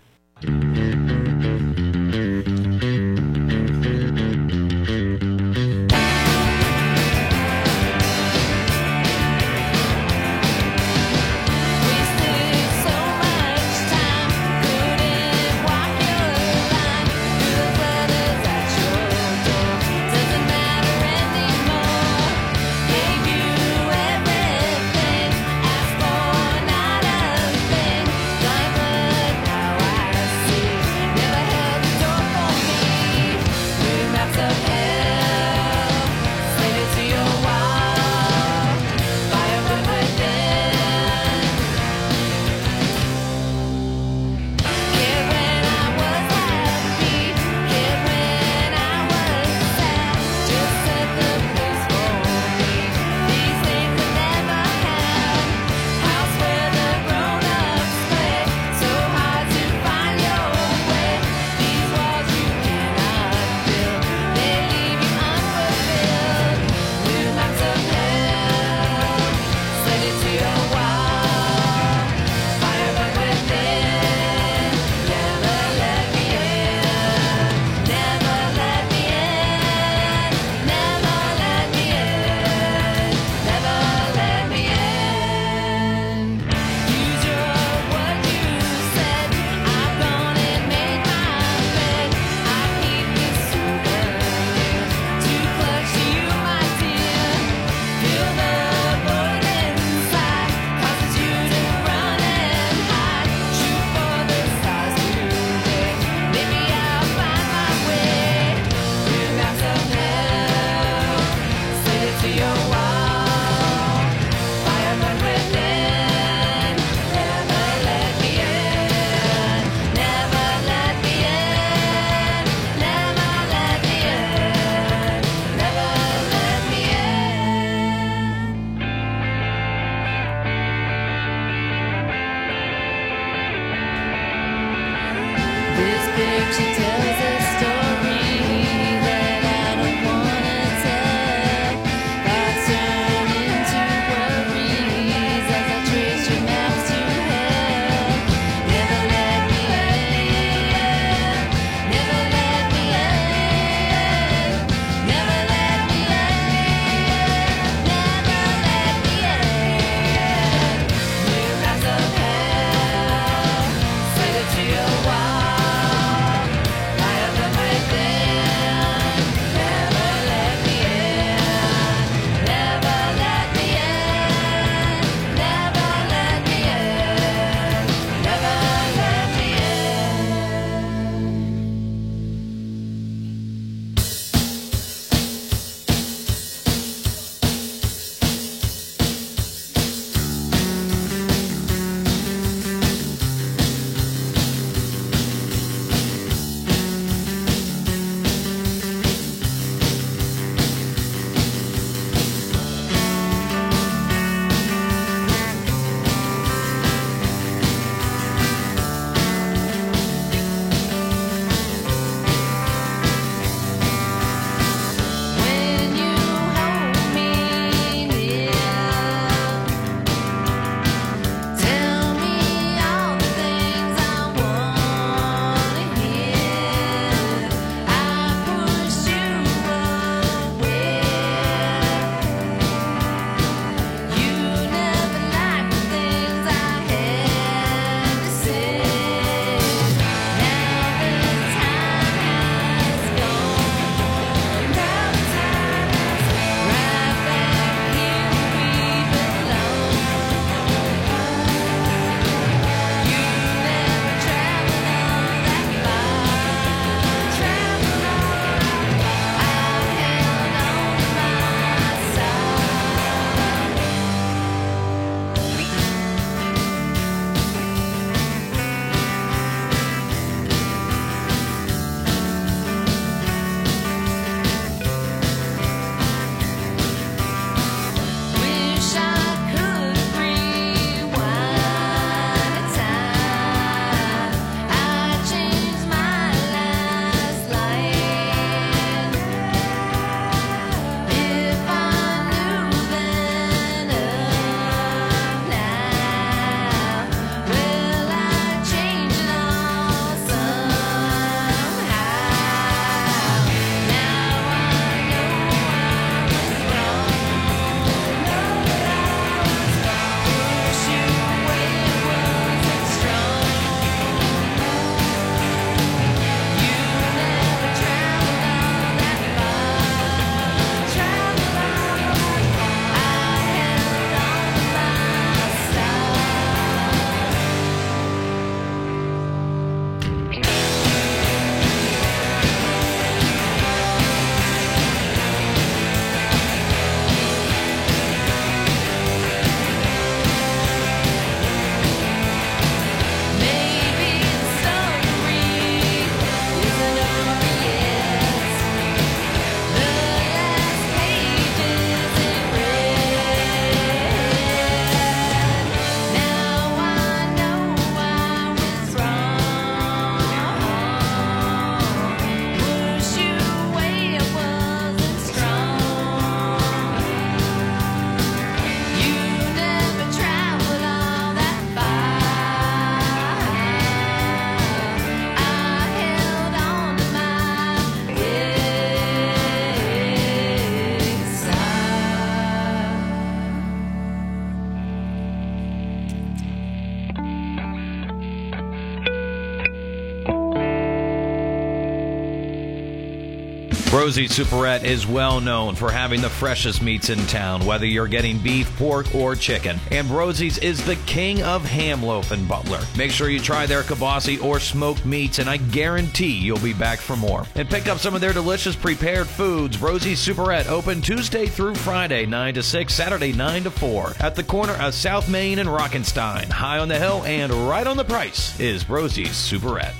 Rosie Superette is well known for having the freshest meats in town, whether you're getting beef, pork, or chicken. And Rosie's is the king of ham loaf in Butler. Make sure you try their kibasi or smoked meats, and I guarantee you'll be back for more. And pick up some of their delicious prepared foods. Rosie's Superette, open Tuesday through Friday, nine to six, Saturday, nine to four. At the corner of South Main and Rockenstein, high on the hill and right on the price is Rosie's Superette.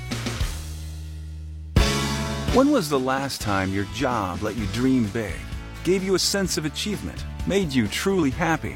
When was the last time your job let you dream big, gave you a sense of achievement, made you truly happy?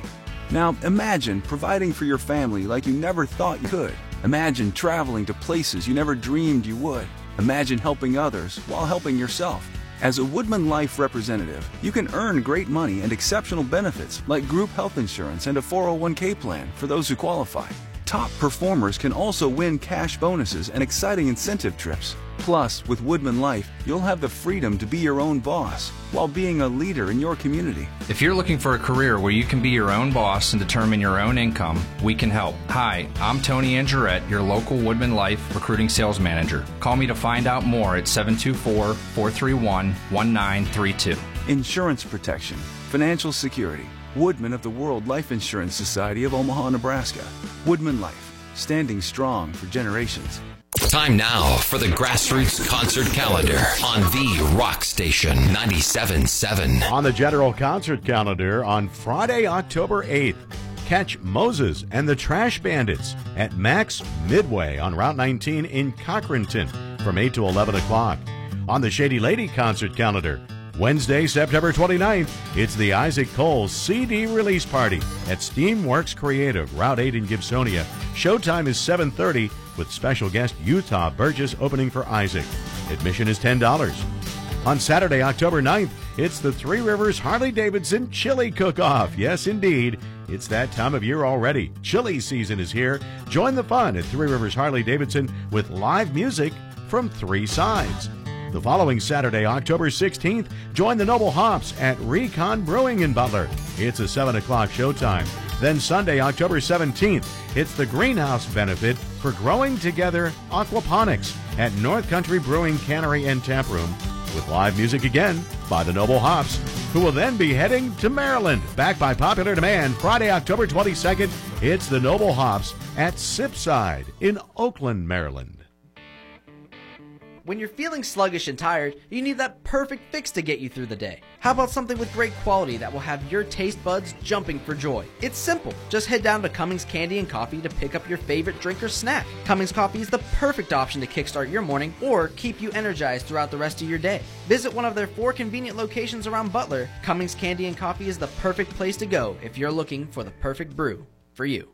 Now imagine providing for your family like you never thought you could. Imagine traveling to places you never dreamed you would. Imagine helping others while helping yourself. As a Woodman Life representative, you can earn great money and exceptional benefits like group health insurance and a four oh one k plan for those who qualify. Top performers can also win cash bonuses and exciting incentive trips. Plus, with Woodman Life, you'll have the freedom to be your own boss while being a leader in your community. If you're looking for a career where you can be your own boss and determine your own income, we can help. Hi, I'm Tony Angerette, your local Woodman Life recruiting sales manager. Call me to find out more at seven two four, four three one, one nine three two. Insurance protection, financial security. Woodman of the World Life Insurance Society of Omaha, Nebraska. Woodman Life, standing strong for generations. Time now for the Grassroots Concert Calendar on The Rock Station ninety-seven point seven. On the General Concert Calendar on Friday, October eighth, catch Moses and the Trash Bandits at Max Midway on Route nineteen in Cochranton from eight to eleven o'clock. On the Shady Lady Concert Calendar, Wednesday, September twenty-ninth, it's the Isaac Cole C D release party at Steamworks Creative, Route eight in Gibsonia. Showtime is seven thirty with special guest Utah Burgess opening for Isaac. Admission is ten dollars. On Saturday, October ninth, it's the Three Rivers Harley Davidson Chili Cook-Off. Yes, indeed. It's that time of year already. Chili season is here. Join the fun at Three Rivers Harley Davidson with live music from three sides. The following Saturday, October sixteenth, join the Noble Hops at Recon Brewing in Butler. It's a seven o'clock showtime. Then Sunday, October seventeenth, it's the Greenhouse Benefit for Growing Together Aquaponics at North Country Brewing Cannery and Tap Room with live music again by the Noble Hops, who will then be heading to Maryland. Back by popular demand, Friday, October twenty-second, it's the Noble Hops at Sipside in Oakland, Maryland. When you're feeling sluggish and tired, you need that perfect fix to get you through the day. How about something with great quality that will have your taste buds jumping for joy? It's simple. Just head down to Cummings Candy and Coffee to pick up your favorite drink or snack. Cummings Coffee is the perfect option to kickstart your morning or keep you energized throughout the rest of your day. Visit one of their four convenient locations around Butler. Cummings Candy and Coffee is the perfect place to go if you're looking for the perfect brew for you.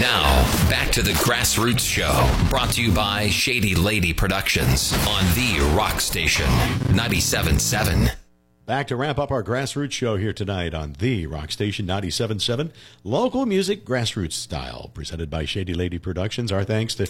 Now, back to the Grassroots Show, brought to you by Shady Lady Productions on The Rock Station ninety-seven point seven. Back to wrap up our Grassroots Show here tonight on The Rock Station ninety-seven point seven, local music grassroots style, presented by Shady Lady Productions. Our thanks to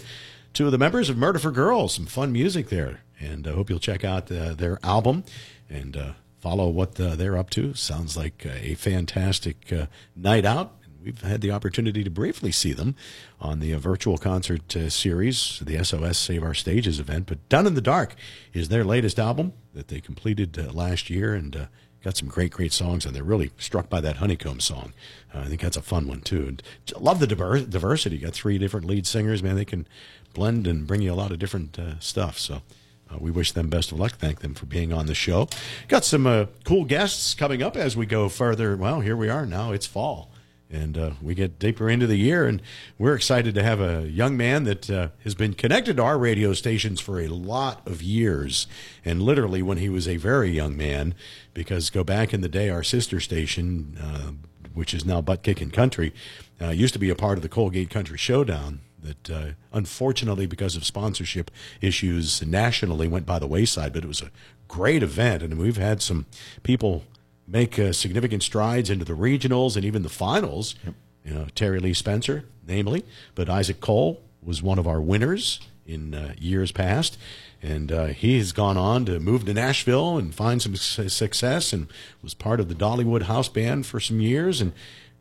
two of the members of Murder for Girls, some fun music there, and I hope you'll check out uh, their album and uh, follow what uh, they're up to. Sounds like uh, a fantastic uh, night out. We've had the opportunity to briefly see them on the uh, virtual concert uh, series, the S O S Save Our Stages event. But Done in the Dark is their latest album that they completed uh, last year and uh, got some great, great songs. And they're really struck by that Honeycomb song. Uh, I think that's a fun one, too. And love the diver- diversity. You got three different lead singers. Man, they can blend and bring you a lot of different uh, stuff. So uh, we wish them best of luck. Thank them for being on the show. Got some uh, cool guests coming up as we go further. Well, here we are now. It's fall. And uh, we get deeper into the year, and we're excited to have a young man that uh, has been connected to our radio stations for a lot of years, and literally when he was a very young man, because go back in the day, our sister station, uh, which is now Butt Kickin' Country, uh, used to be a part of the Colgate Country Showdown that, uh, unfortunately, because of sponsorship issues nationally, went by the wayside, but it was a great event, and we've had some people make uh, significant strides into the regionals and even the finals. Yep. You know, Terry Lee Spencer, namely. But Isaac Cole was one of our winners in uh, years past. And uh, he has gone on to move to Nashville and find some su- success and was part of the Dollywood House Band for some years. And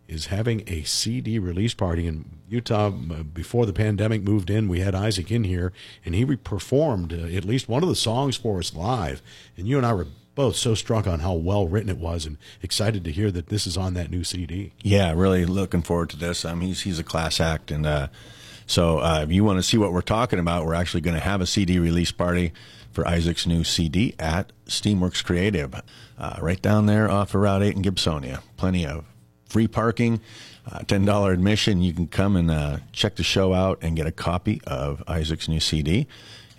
is having a C D release party in Utah. Before the pandemic moved in, we had Isaac in here, and he performed at least one of the songs for us live. And you and I were both so struck on how well written it was, and excited to hear that this is on that new C D. Yeah, really looking forward to this. I mean, he's he's a class act, and uh, so uh, if you want to see what we're talking about, we're actually going to have a C D release party for Isaac's new C D at Steamworks Creative, uh, right down there off of Route eight in Gibsonia. Plenty of free parking, uh, ten dollars admission. You can come and uh, check the show out and get a copy of Isaac's new C D.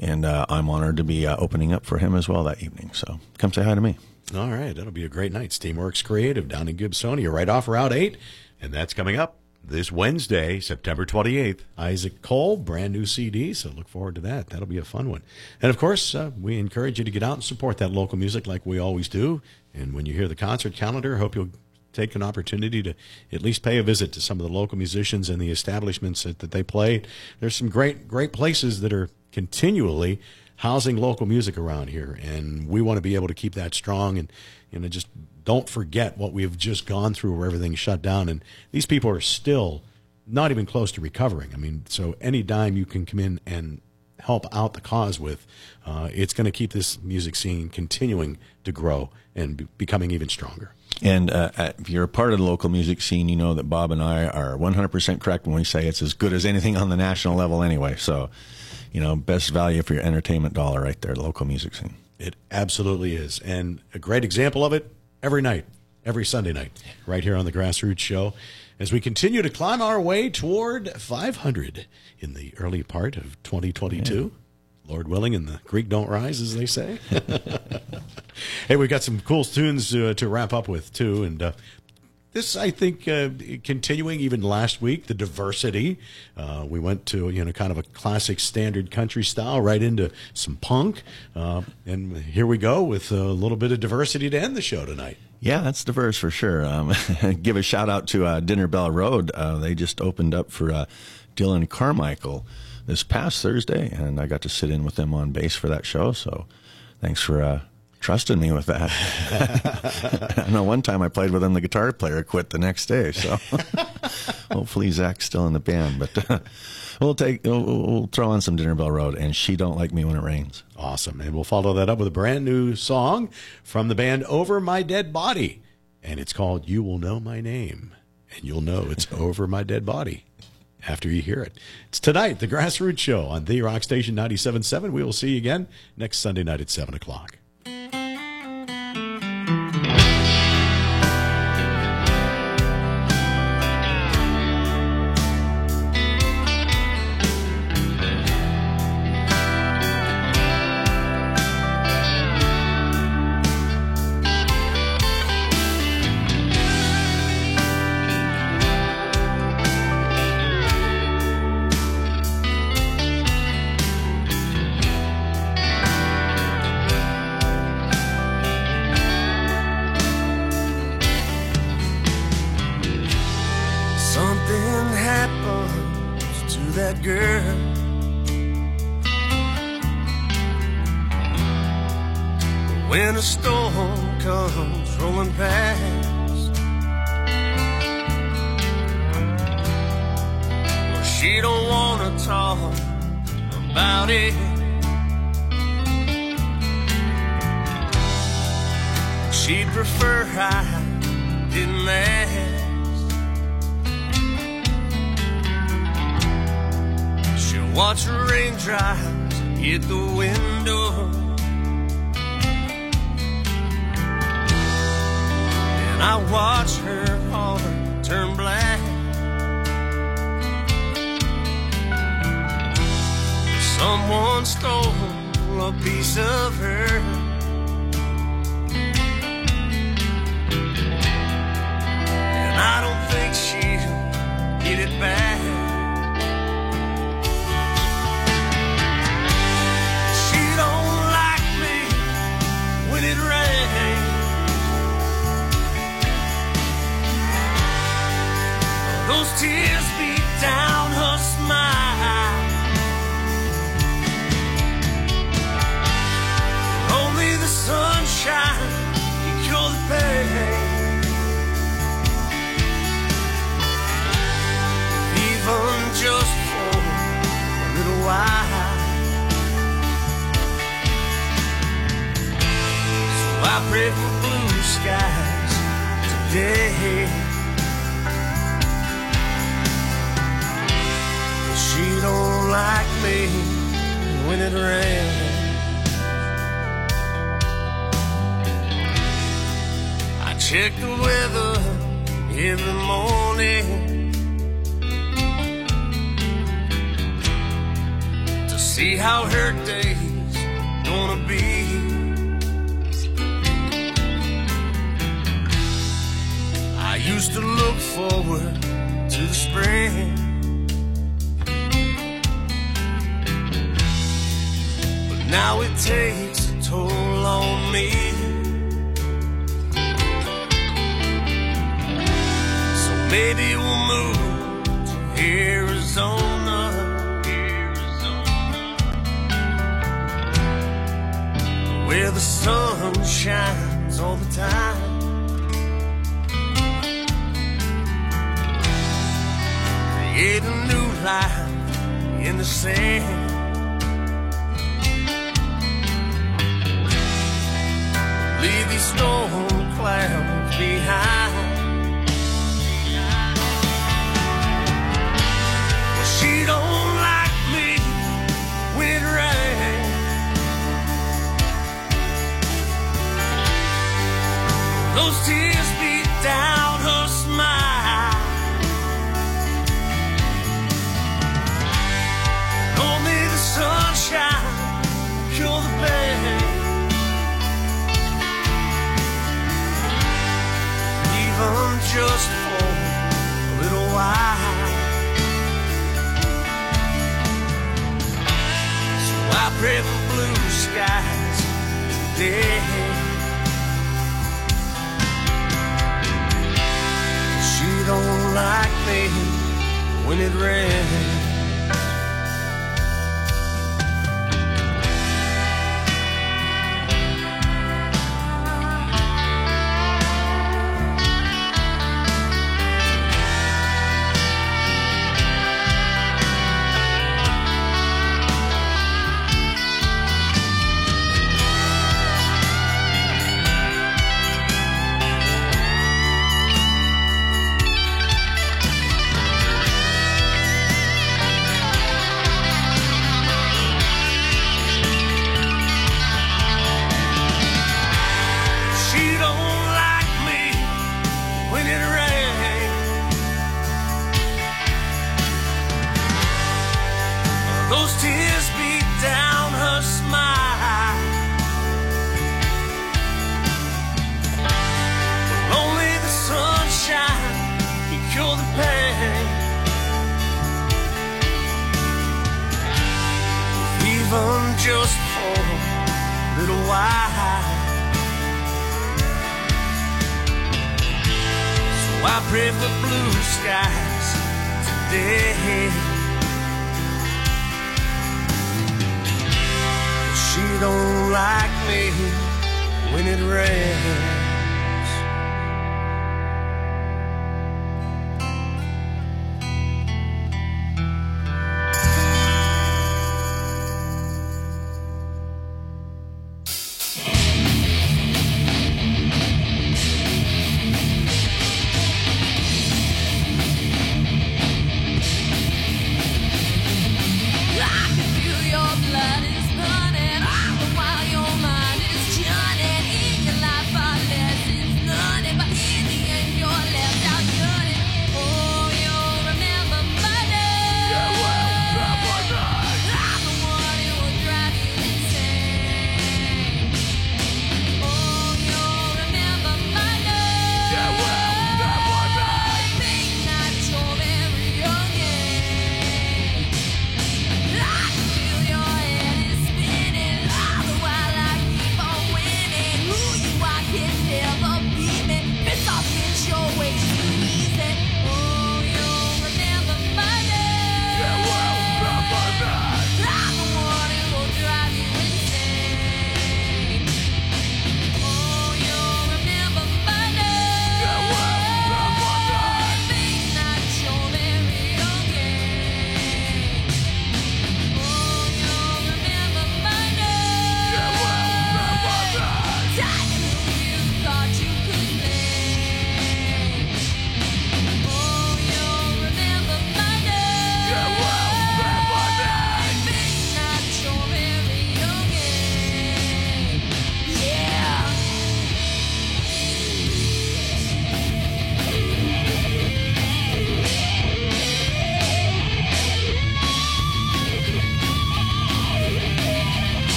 And uh, I'm honored to be uh, opening up for him as well that evening. So come say hi to me. All right. That'll be a great night. Steamworks Creative down in Gibsonia, right off Route eight. And that's coming up this Wednesday, September twenty-eighth. Isaac Cole, brand new C D. So look forward to that. That'll be a fun one. And, of course, uh, we encourage you to get out and support that local music like we always do. And when you hear the concert calendar, hope you'll take an opportunity to at least pay a visit to some of the local musicians and the establishments that, that they play. There's some great, great places that are continually housing local music around here, and we want to be able to keep that strong, and you know, just don't forget what we've just gone through where everything's shut down, and these people are still not even close to recovering. I mean, so any dime you can come in and help out the cause with, uh, it's going to keep this music scene continuing to grow and be- becoming even stronger. And uh, if you're a part of the local music scene, you know that Bob and I are one hundred percent correct when we say it's as good as anything on the national level anyway. So, you know, best value for your entertainment dollar right there, the local music scene. It absolutely is. And a great example of it every night, every Sunday night, right here on the Grassroots Show, as we continue to climb our way toward five hundred in the early part of twenty twenty-two. Yeah. Lord willing, and the creek don't rise, as they say. Hey, we've got some cool tunes uh, to wrap up with, too. And uh, this, I think, uh, continuing even last week, the diversity. Uh, we went to, you know, kind of a classic standard country style right into some punk. Uh, and here we go with a little bit of diversity to end the show tonight. Yeah, that's diverse for sure. Um, give a shout out to uh, Dinner Bell Road. Uh, they just opened up for uh, Dylan Carmichael this past Thursday, and I got to sit in with them on bass for that show, so thanks for uh, trusting me with that. I know one time I played with them, the guitar player quit the next day, so hopefully Zach's still in the band, but uh, we'll take we'll, we'll throw on some Dinner Bell Road and She Don't Like Me When It Rains. Awesome, and we'll follow that up with a brand new song from the band Over My Dead Body, and it's called You Will Know My Name, and you'll know it's Over My Dead Body after you hear it. It's tonight, the Grassroots Show on The Rock Station ninety-seven point seven. We will see you again next Sunday night at seven o'clock. Only pray for blue skies today. She don't like me when it rains. I check the weather every morning to see how her day's gonna be. I used to look forward to the spring, but now it takes a toll on me. So maybe we'll move to Arizona, Arizona, where the sun shines all the time. Get a new life in the sand. Leave these storm clouds behind. Well, she don't like me when it rains. Those tears beat down her smile. Sunshine, cure the pain. Even just for a little while. So I pray for blue skies today. She don't like me when it rains. Blood is burning all the while your mind is churning in your life.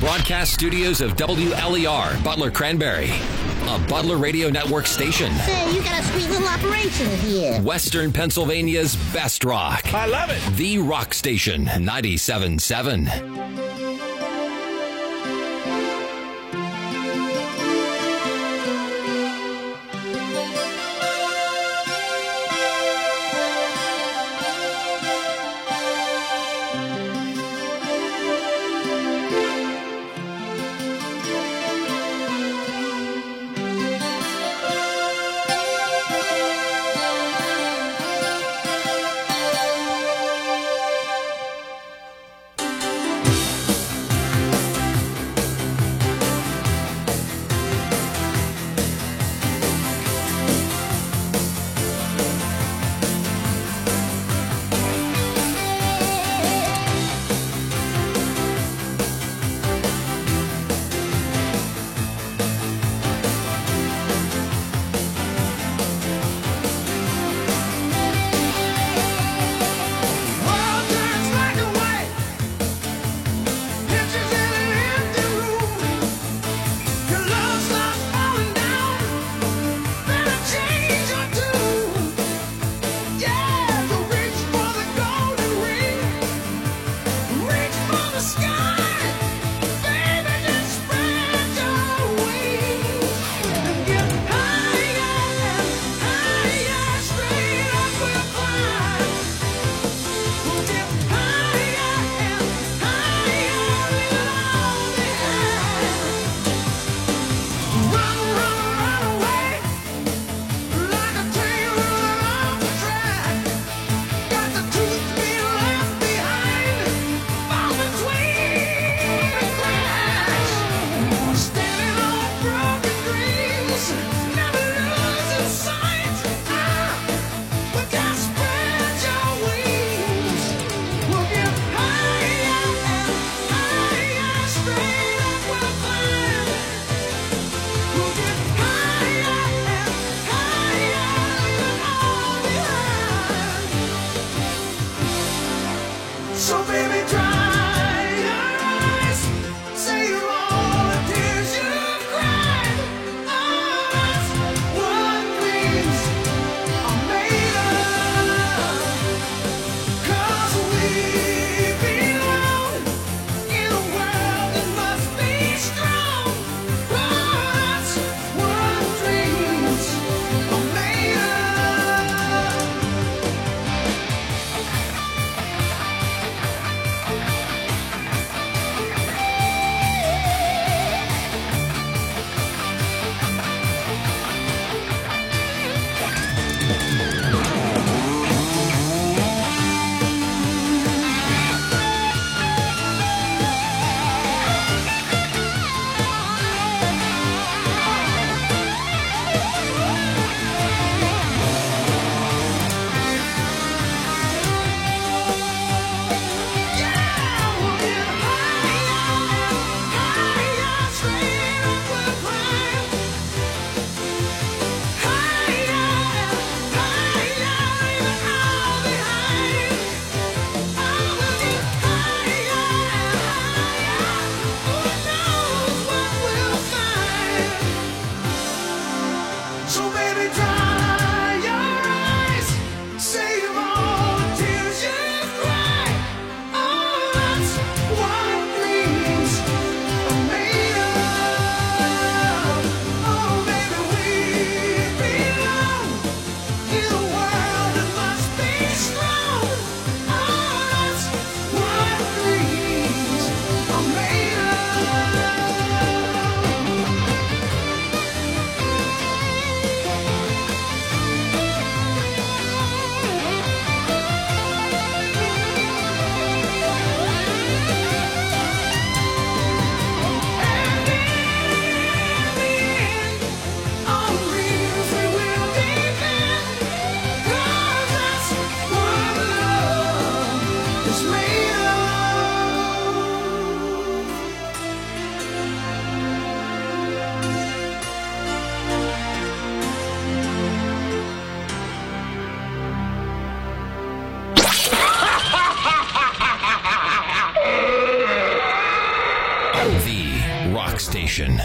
Broadcast studios of W L E R, Butler Cranberry, a Butler Radio Network station. Hey, you got a sweet little operation here. Western Pennsylvania's best rock. I love it. The Rock Station, ninety-seven point seven. The Rock Station.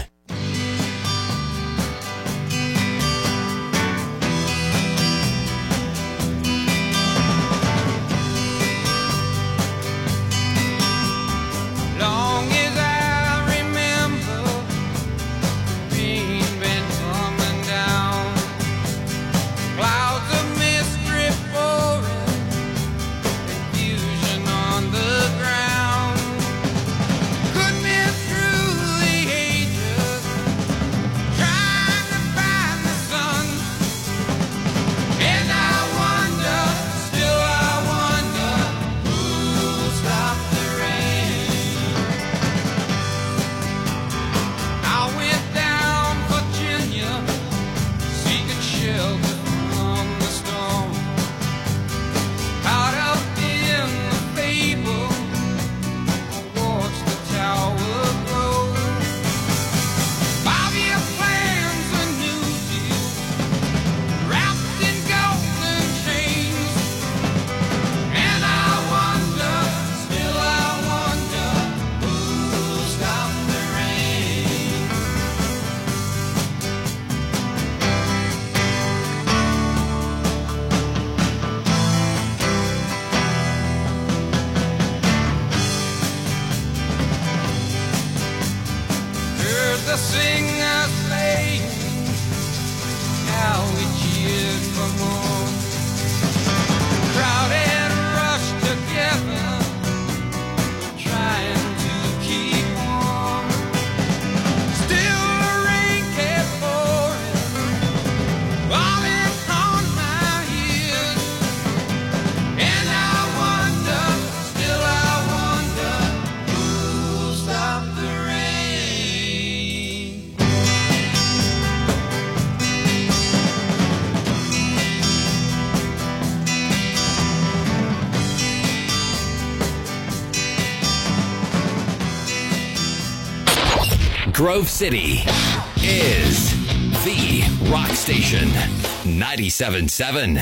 Grove City is the Rock Station, ninety-seven point seven.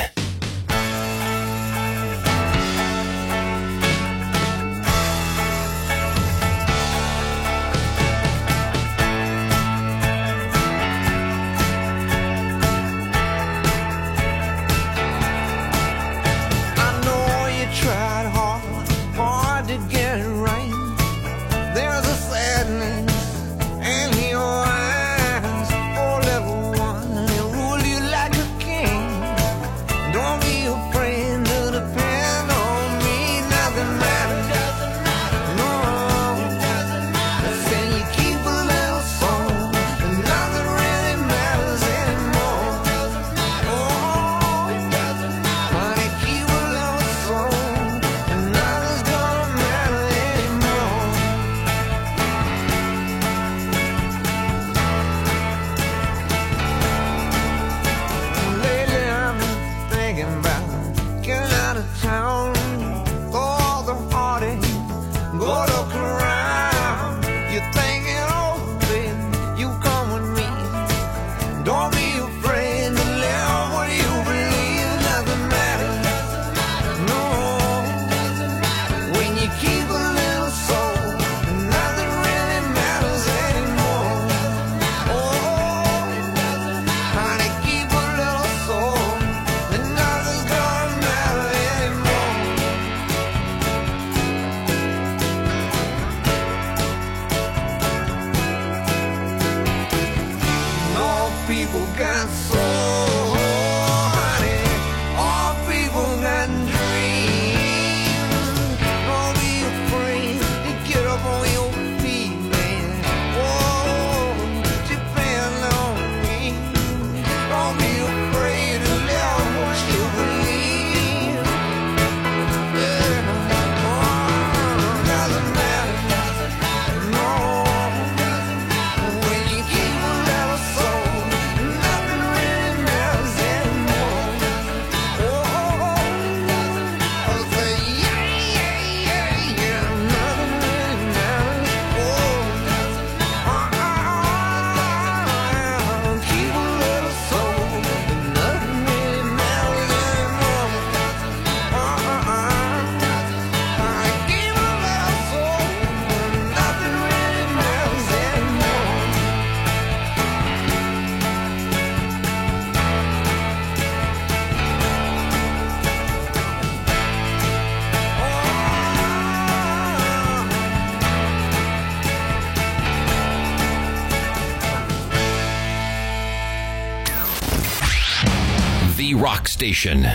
Rock Station.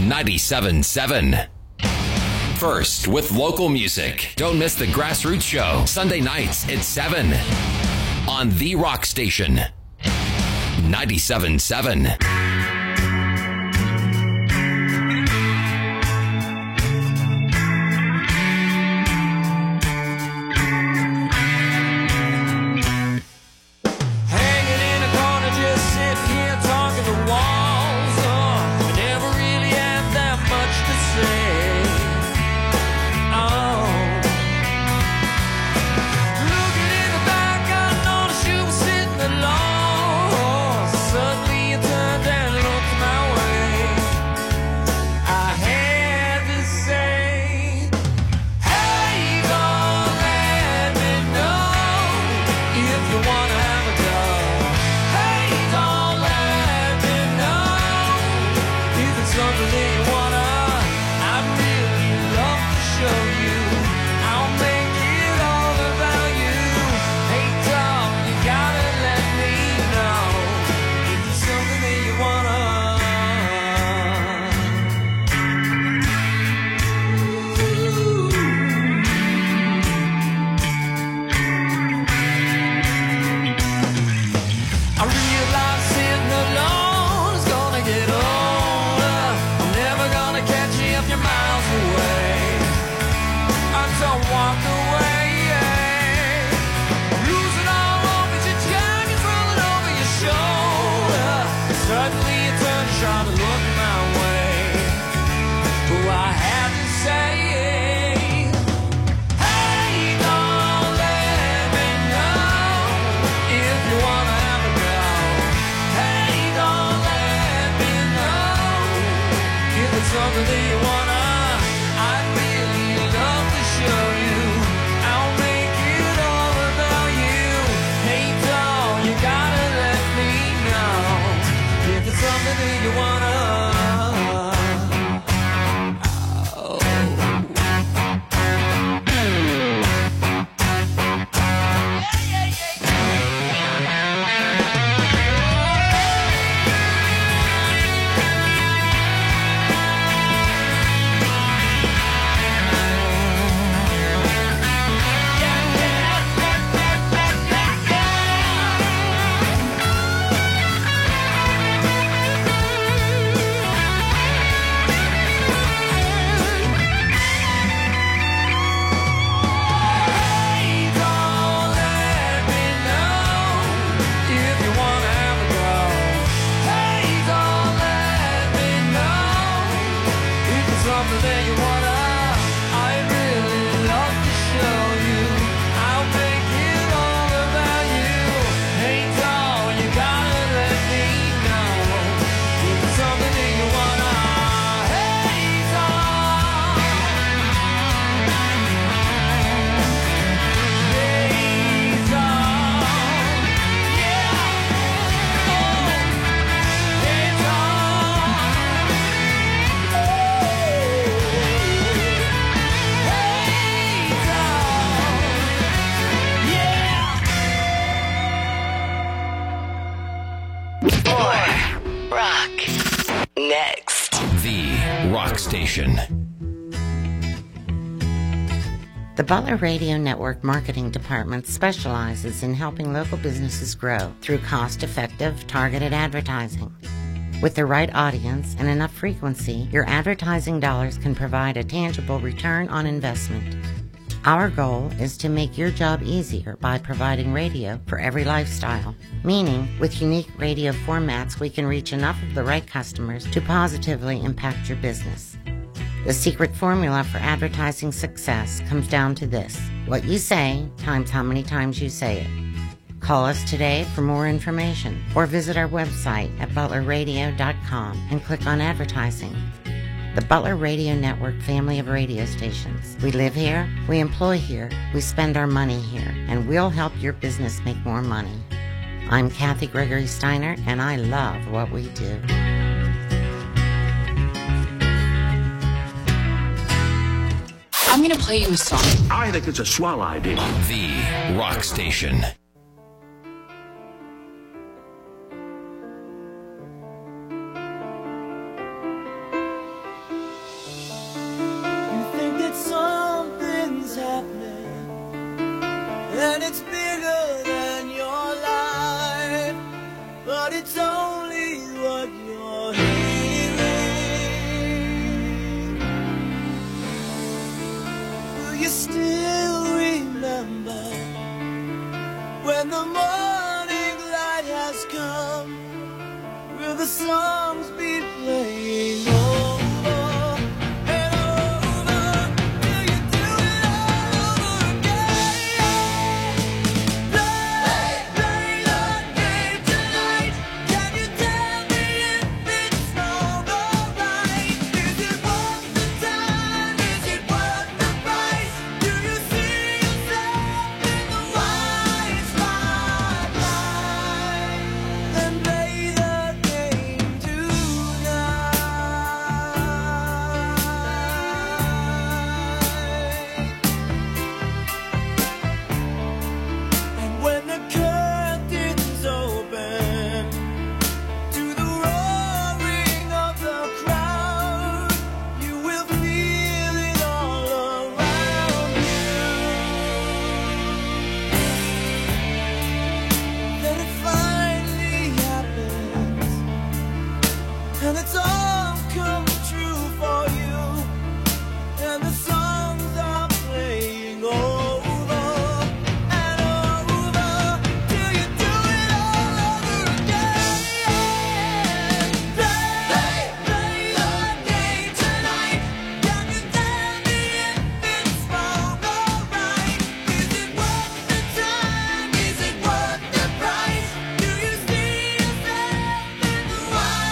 ninety-seven point seven. First with local music. Don't miss the Grassroots Show, Sunday nights at seven on The Rock Station. ninety-seven point seven. The Butler Radio Network Marketing Department specializes in helping local businesses grow through cost-effective, targeted advertising. With the right audience and enough frequency, your advertising dollars can provide a tangible return on investment. Our goal is to make your job easier by providing radio for every lifestyle, meaning with unique radio formats we can reach enough of the right customers to positively impact your business. The secret formula for advertising success comes down to this: what you say times how many times you say it. Call us today for more information or visit our website at butler radio dot com and click on advertising. The Butler Radio Network family of radio stations. We live here, we employ here, we spend our money here, and we'll help your business make more money. I'm Kathy Gregory Steiner, and I love what we do. I'm going to play you a song. I think it's a swell idea. The Rock Station. and it's bigger than your life, but it's only what you're hearing. Do you still remember when the morning light has come? Will the songs be playing on?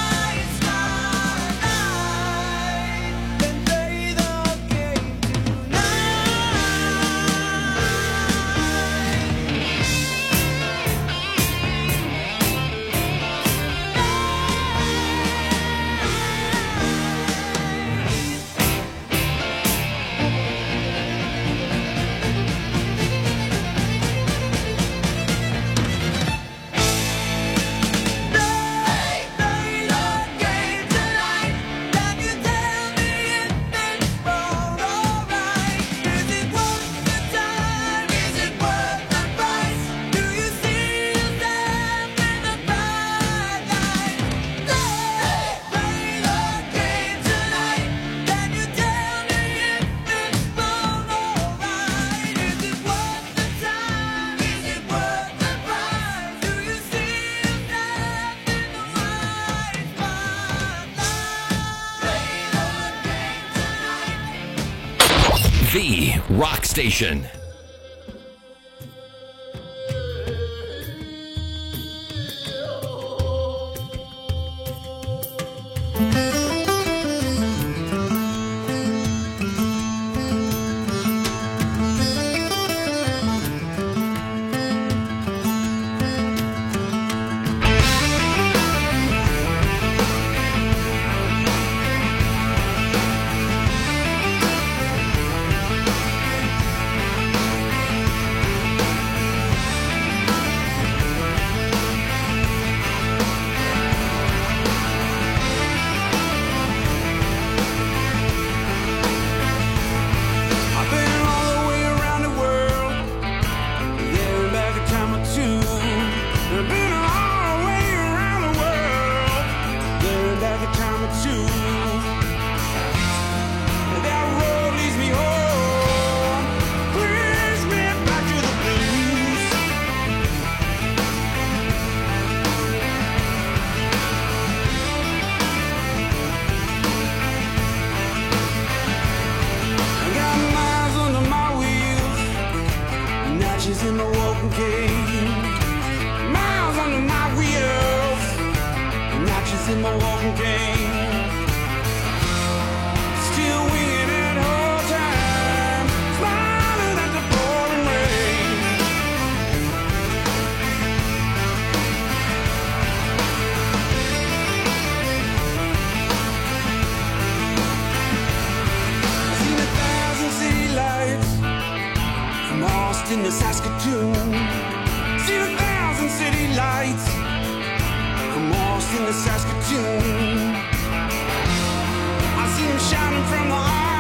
The Rock Station. In the Saskatoon, I see him shouting from the